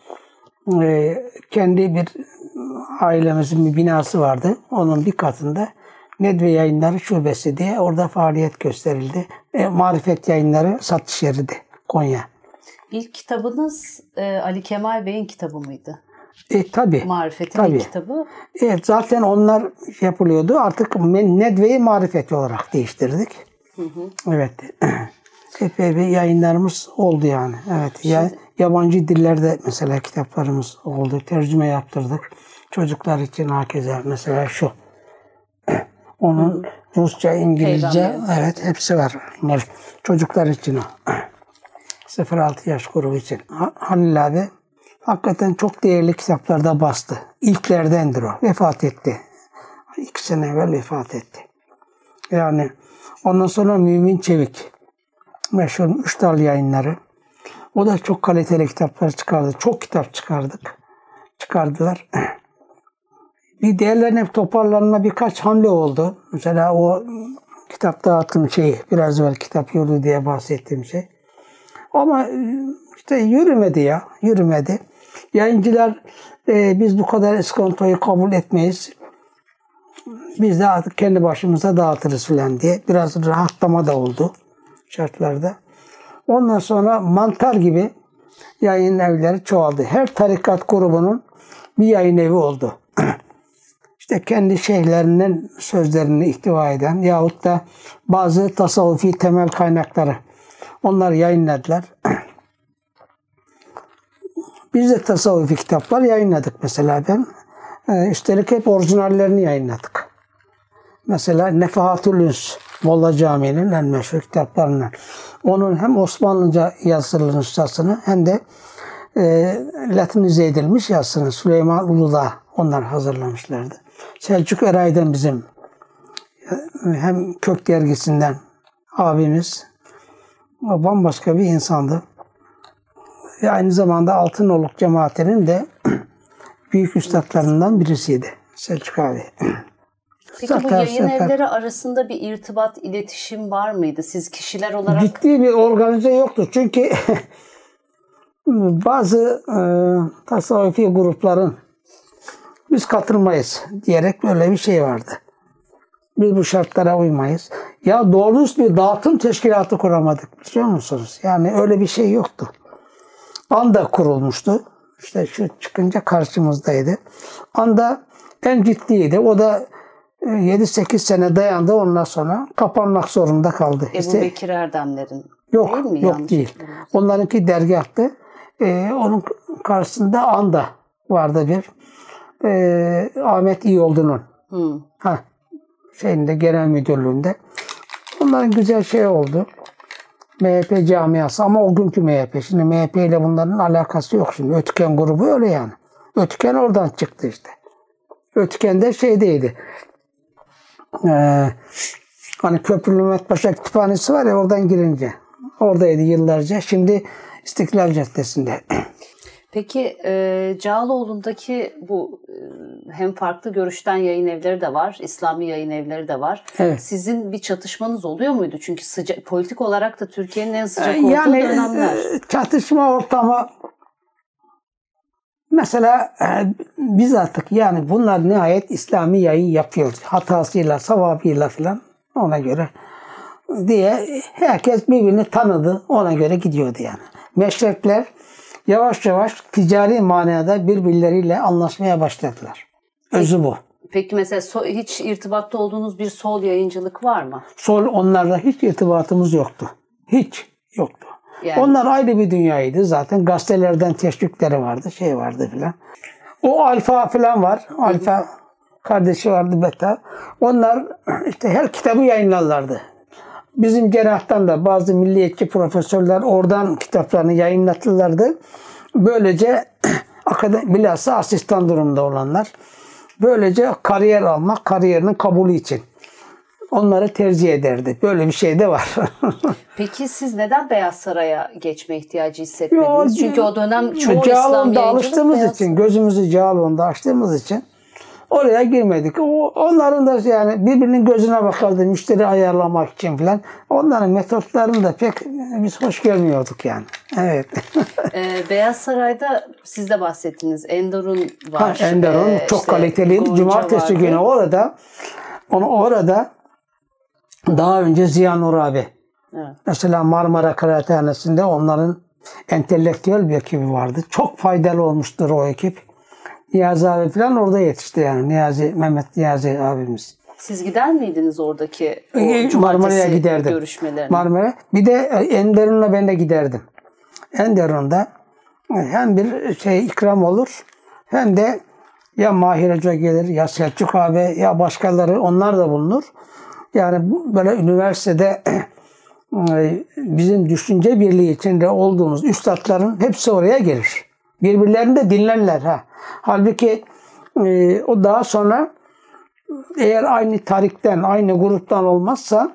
kendi bir ailemizin bir binası vardı. Onun bir katında Nedve Yayınları Şubesi diye orada faaliyet gösterildi. Marifet Yayınları satış yeriydi Konya. İlk kitabınız Ali Kemal Bey'in kitabı mıydı? Tabii. Marifet'in tabii. Kitabı. Evet, zaten onlar yapılıyordu. Artık Nedve'yi Marifet olarak değiştirdik. Hı hı. Evet. Epey bir yayınlarımız oldu yani. Evet. Şimdi, yabancı dillerde mesela kitaplarımız oldu. Tercüme yaptırdık. Çocuklar için hakeza mesela şu. Onun Rusça, İngilizce, evet hepsi var. Çocuklar için o. 0-6 yaş grubu için. Halil abi hakikaten çok değerli kitaplarda bastı. İlklerdendir o. Vefat etti. 2 sene evvel vefat etti. Yani ondan sonra Mümin Çevik. Meşhur Üç Dal Yayınları. O da çok kaliteli kitaplar çıkardı. Çok kitap çıkardılar. Bir değerlerin hep toparlanma birkaç hamle oldu. Mesela o kitap dağıttığım şeyi, biraz evvel kitap yolu diye bahsettiğim şey. Ama işte yürümedi ya, yürümedi. Yayıncılar biz bu kadar iskontoyu kabul etmeyiz. Biz de artık kendi başımıza dağıtırız falan diye. Biraz rahatlama da oldu şartlarda. Ondan sonra mantar gibi yayın evleri çoğaldı. Her tarikat grubunun bir yayın evi oldu. İşte kendi şeyhlerinin sözlerini ihtiva eden yahut da bazı tasavvufi temel kaynakları. Onlar yayınladılar. Biz de tasavvufi kitaplar yayınladık mesela ben. Üstelik hep orijinallerini yayınladık. Mesela Nefahatül Üns, Molla Camii'nin en meşhur kitaplarından. Onun hem Osmanlıca yazılı nüshasını hem de Latinize edilmiş yazısını Süleyman Uludağ onlar hazırlamışlardı. Selçuk Araydin bizim hem Kök dergisinden abimiz. Bambaşka bir insandı. Ve aynı zamanda Altınoluk cemaatinin de büyük üstadlarından birisiydi Selçuk abi. Peki bu yayın evleri arasında bir irtibat, iletişim var mıydı? Siz kişiler olarak? Ciddi bir organize yoktu. Çünkü bazı tasavvufi grupların biz katılmayız diyerek böyle bir şey vardı. Biz bu şartlara uymayız. Ya doğrusu bir dağıtım teşkilatı kuramadık biliyor musunuz? Yani öyle bir şey yoktu. ANDA kurulmuştu. İşte şu çıkınca karşımızdaydı. ANDA en ciddiydi. O da 7-8 sene dayandı. Ondan sonra kapanmak zorunda kaldı. İşte, Bekir Erdemlerin yok, değil mi? Yok değil. Onlarınki dergahtı. Onun karşısında ANDA vardı bir. Ahmet İyoldu'nun. Hmm. Ha. Şeyinde, genel müdürlüğünde. Bunların güzel şey oldu. MHP camiası ama o günkü MHP. Şimdi MHP ile bunların alakası yok şimdi. Ötüken grubu öyle yani. Ötüken oradan çıktı işte. Ötüken de şeydeydi. Hani Köprülü Mehmet Paşa Kütüphanesi var ya oradan girince. Oradaydı yıllarca. Şimdi İstiklal Caddesi'nde. Peki Cağaloğlu'ndaki bu hem farklı görüşten yayın evleri de var, İslami yayın evleri de var. Evet. Sizin bir çatışmanız oluyor muydu? Çünkü sıcak, politik olarak da Türkiye'nin en sıcak olduğu dönemler. Yani çatışma ortamı Mesela biz artık yani bunlar nihayet İslami yayın yapıyoruz. Hatasıyla, savabıyla filan ona göre diye herkes birbirini tanıdı. Ona göre gidiyordu yani. Meşrepler yavaş yavaş ticari manada birbirleriyle anlaşmaya başladılar. Özü bu. Peki mesela hiç irtibatta olduğunuz bir sol yayıncılık var mı? Sol, onlarla hiç irtibatımız yoktu. Hiç yoktu. Yani. Onlar ayrı bir dünyaydı zaten. Gazetelerden teşvikleri vardı, şey vardı filan. O alfa filan var. Alfa kardeşi vardı, beta. Onlar işte her kitabı yayınlarlardı. Bizim cerrahtan da bazı milliyetçi profesörler oradan kitaplarını yayınlatırlardı. Böylece bilhassa asistan durumda olanlar. Böylece kariyer almak, kariyerinin kabulü için. Onları tercih ederdi. Böyle bir şey de var. Peki siz neden Beyaz Saray'a geçme ihtiyacı hissetmediniz? Çünkü o dönem çoğu İslam alıştığımız için, gözümüzü Cağaloğlu'nda açtığımız için oraya girmedik. Onların da yani birbirinin gözüne bakardı müşteri ayarlamak için falan. Onların metotlarını da pek biz hoş görmüyorduk yani. Evet. Beyaz Saray'da siz de bahsettiniz. Enderun var. Ha, Enderun çok işte, kaliteliydi. Cumartesi vardı. Günü orada daha önce Ziya Nur abi. Evet. Mesela Marmara Kıraathanesi'nde onların entelektüel bir ekibi vardı. Çok faydalı olmuştur o ekip. Niyazi abi falan orada yetişti yani. Mehmet Niyazi abimiz. Siz gider miydiniz oradaki Marmara'ya giderdim. Görüşmelerine? Marmara. Bir de Enderun'la ben de giderdim. Enderun'da hem bir şey ikram olur hem de ya Mahir Hoca gelir ya Selçuk abi ya başkaları, onlar da bulunur. Yani böyle üniversitede bizim düşünce birliği içinde olduğumuz üstadların hepsi oraya gelir. Birbirlerini de dinlerler. Ha. Halbuki o daha sonra eğer aynı tarikten, aynı gruptan olmazsa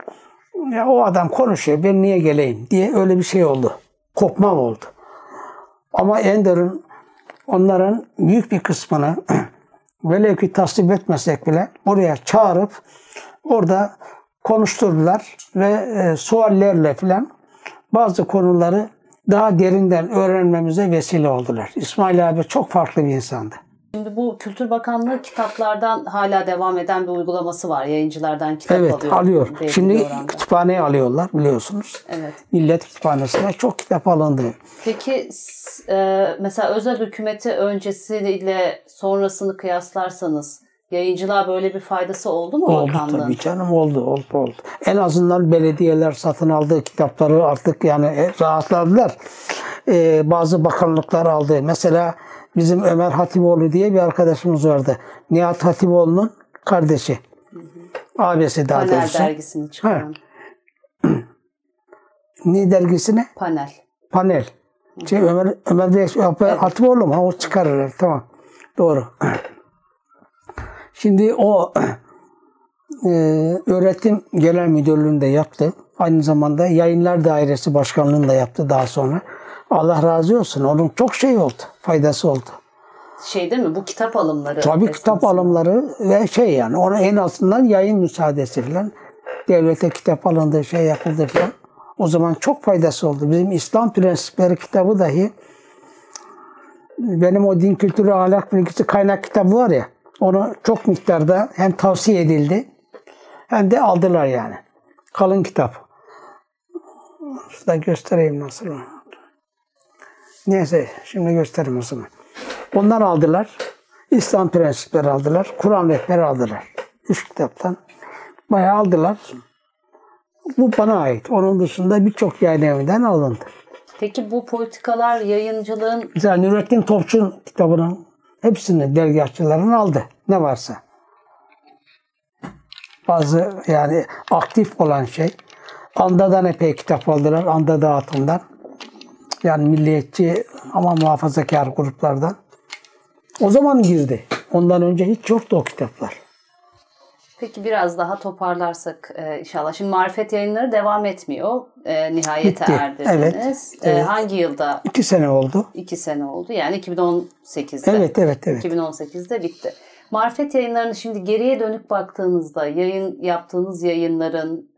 ya o adam konuşuyor, ben niye geleyim diye öyle bir şey oldu. Kopma oldu. Ama Ender'in onların büyük bir kısmını velev ki tasvip etmesek bile oraya çağırıp orada konuşturdular ve suallerle filan bazı konuları daha derinden öğrenmemize vesile oldular. İsmail abi çok farklı bir insandı. Şimdi bu Kültür Bakanlığı kitaplardan hala devam eden bir uygulaması var. Yayıncılardan kitap alıyor. Şimdi kütüphaneye alıyorlar biliyorsunuz. Evet. Millet Kütüphanesi'ne çok kitap alındı. Peki mesela özel hükümeti öncesiyle sonrasını kıyaslarsanız yayıncılığa böyle bir faydası oldu mu? Oldu tabii canım, oldu. En azından belediyeler satın aldığı kitapları artık yani rahatladılar. Bazı bakanlıklar aldı. Mesela bizim Ömer Hatipoğlu diye bir arkadaşımız vardı. Nihat Hatipoğlu'nun kardeşi. Abisi daha doğrusu. Panel dergisini çıkaran. Ne dergisini? Panel. Şey, Ömer Hatipoğlu mu? O çıkarır. Tamam. Doğru. Şimdi o öğretim genel müdürlüğünü de yaptı. Aynı zamanda yayınlar dairesi başkanlığını da yaptı daha sonra. Allah razı olsun. Onun çok şey oldu. Faydası oldu. Şey değil mi? Bu kitap alımları. Tabii esnasında. Kitap alımları ve şey yani. Ona en azından yayın müsaadesi falan. Devlete kitap alındı, şey yapıldı falan. O zaman çok faydası oldu. Bizim İslam Prensipleri kitabı dahi, benim o din kültürü ahlak bilgisi kaynak kitabı var ya. Onu çok miktarda hem tavsiye edildi hem de aldılar yani. Kalın kitap. Şuradan göstereyim nasıl. Neyse şimdi göstereyim o zaman. Onlar aldılar. İslam prensipleri aldılar. Kur'an rehberi aldılar. 3 kitaptan bayağı aldılar. Bu bana ait. Onun dışında birçok yayın evinden alındı. Peki bu politikalar yayıncılığın... Mesela Nurettin Topçu'nun kitabının hepsini dergahçıların aldı. Ne varsa. Bazı yani aktif olan şey. Anda'dan epey kitap aldılar. Anda dağıtımdan. Yani milliyetçi ama muhafazakar gruplardan. O zaman girdi. Ondan önce hiç yoktu o kitaplar. Peki biraz daha toparlarsak inşallah. Şimdi Marifet Yayınları devam etmiyor. Nihayete bitti. Erdirdiniz. Evet, evet. Hangi yılda? 2 sene oldu. 2 sene oldu. Yani 2018'de. Evet. 2018'de bitti. Marifet Yayınları'nı şimdi geriye dönük baktığınızda yaptığınız yayınların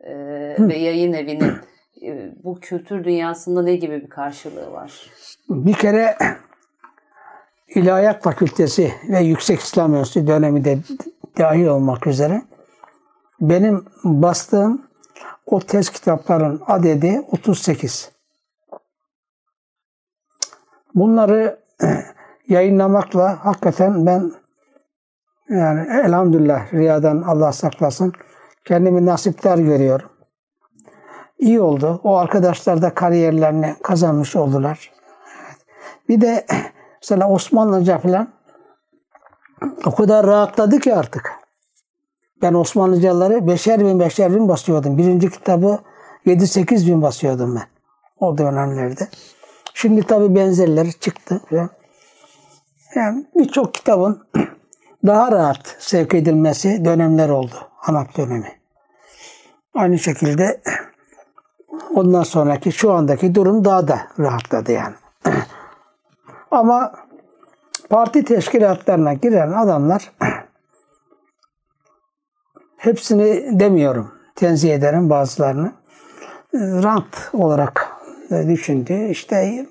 ve yayın evinin bu kültür dünyasında ne gibi bir karşılığı var? Bir kere İlahiyat Fakültesi ve Yüksek İslam Enstitüsü döneminde dahil olmak üzere benim bastığım o tez kitapların adedi 38. Bunları yayınlamakla hakikaten ben yani elhamdülillah riyadan Allah saklasın kendimi nasipler görüyorum. İyi oldu. O arkadaşlar da kariyerlerini kazanmış oldular. Evet. Bir de mesela Osmanlıca falan o kadar rahatladı ki artık. Ben Osmanlıcaları 5'er bin basıyordum. Birinci kitabı 7-8 bin basıyordum ben. O dönemlerde. Şimdi tabi benzerleri çıktı. Yani birçok kitabın daha rahat sevk edilmesi dönemler oldu. ANAP dönemi. Aynı şekilde ondan sonraki şu andaki durum daha da rahatladı yani. Ama parti teşkilatlarına giren adamlar hepsini demiyorum. Tenzih ederim bazılarını. Rant olarak düşündü. İşte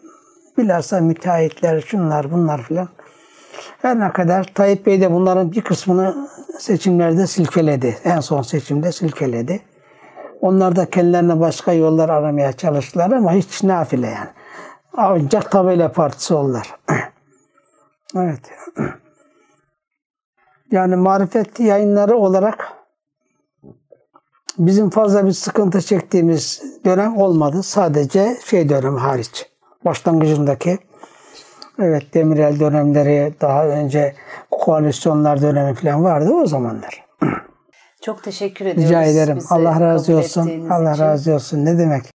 bilhassa müteahhitler, şunlar, bunlar filan. Her ne kadar Tayyip Bey de bunların bir kısmını seçimlerde silkeledi. En son seçimde silkeledi. Onlar da kendilerine başka yollar aramaya çalıştılar ama hiç nafile yani. Ancak tabela partisi oldular. Evet. Yani marifet yayınları olarak bizim fazla bir sıkıntı çektiğimiz dönem olmadı. Sadece şey dönemi hariç. Başlangıcındaki evet Demirel dönemleri, daha önce koalisyonlar dönemi falan vardı o zamanlar. Çok teşekkür ediyoruz. Rica ederim. Allah razı olsun. Allah razı olsun. Ne demek?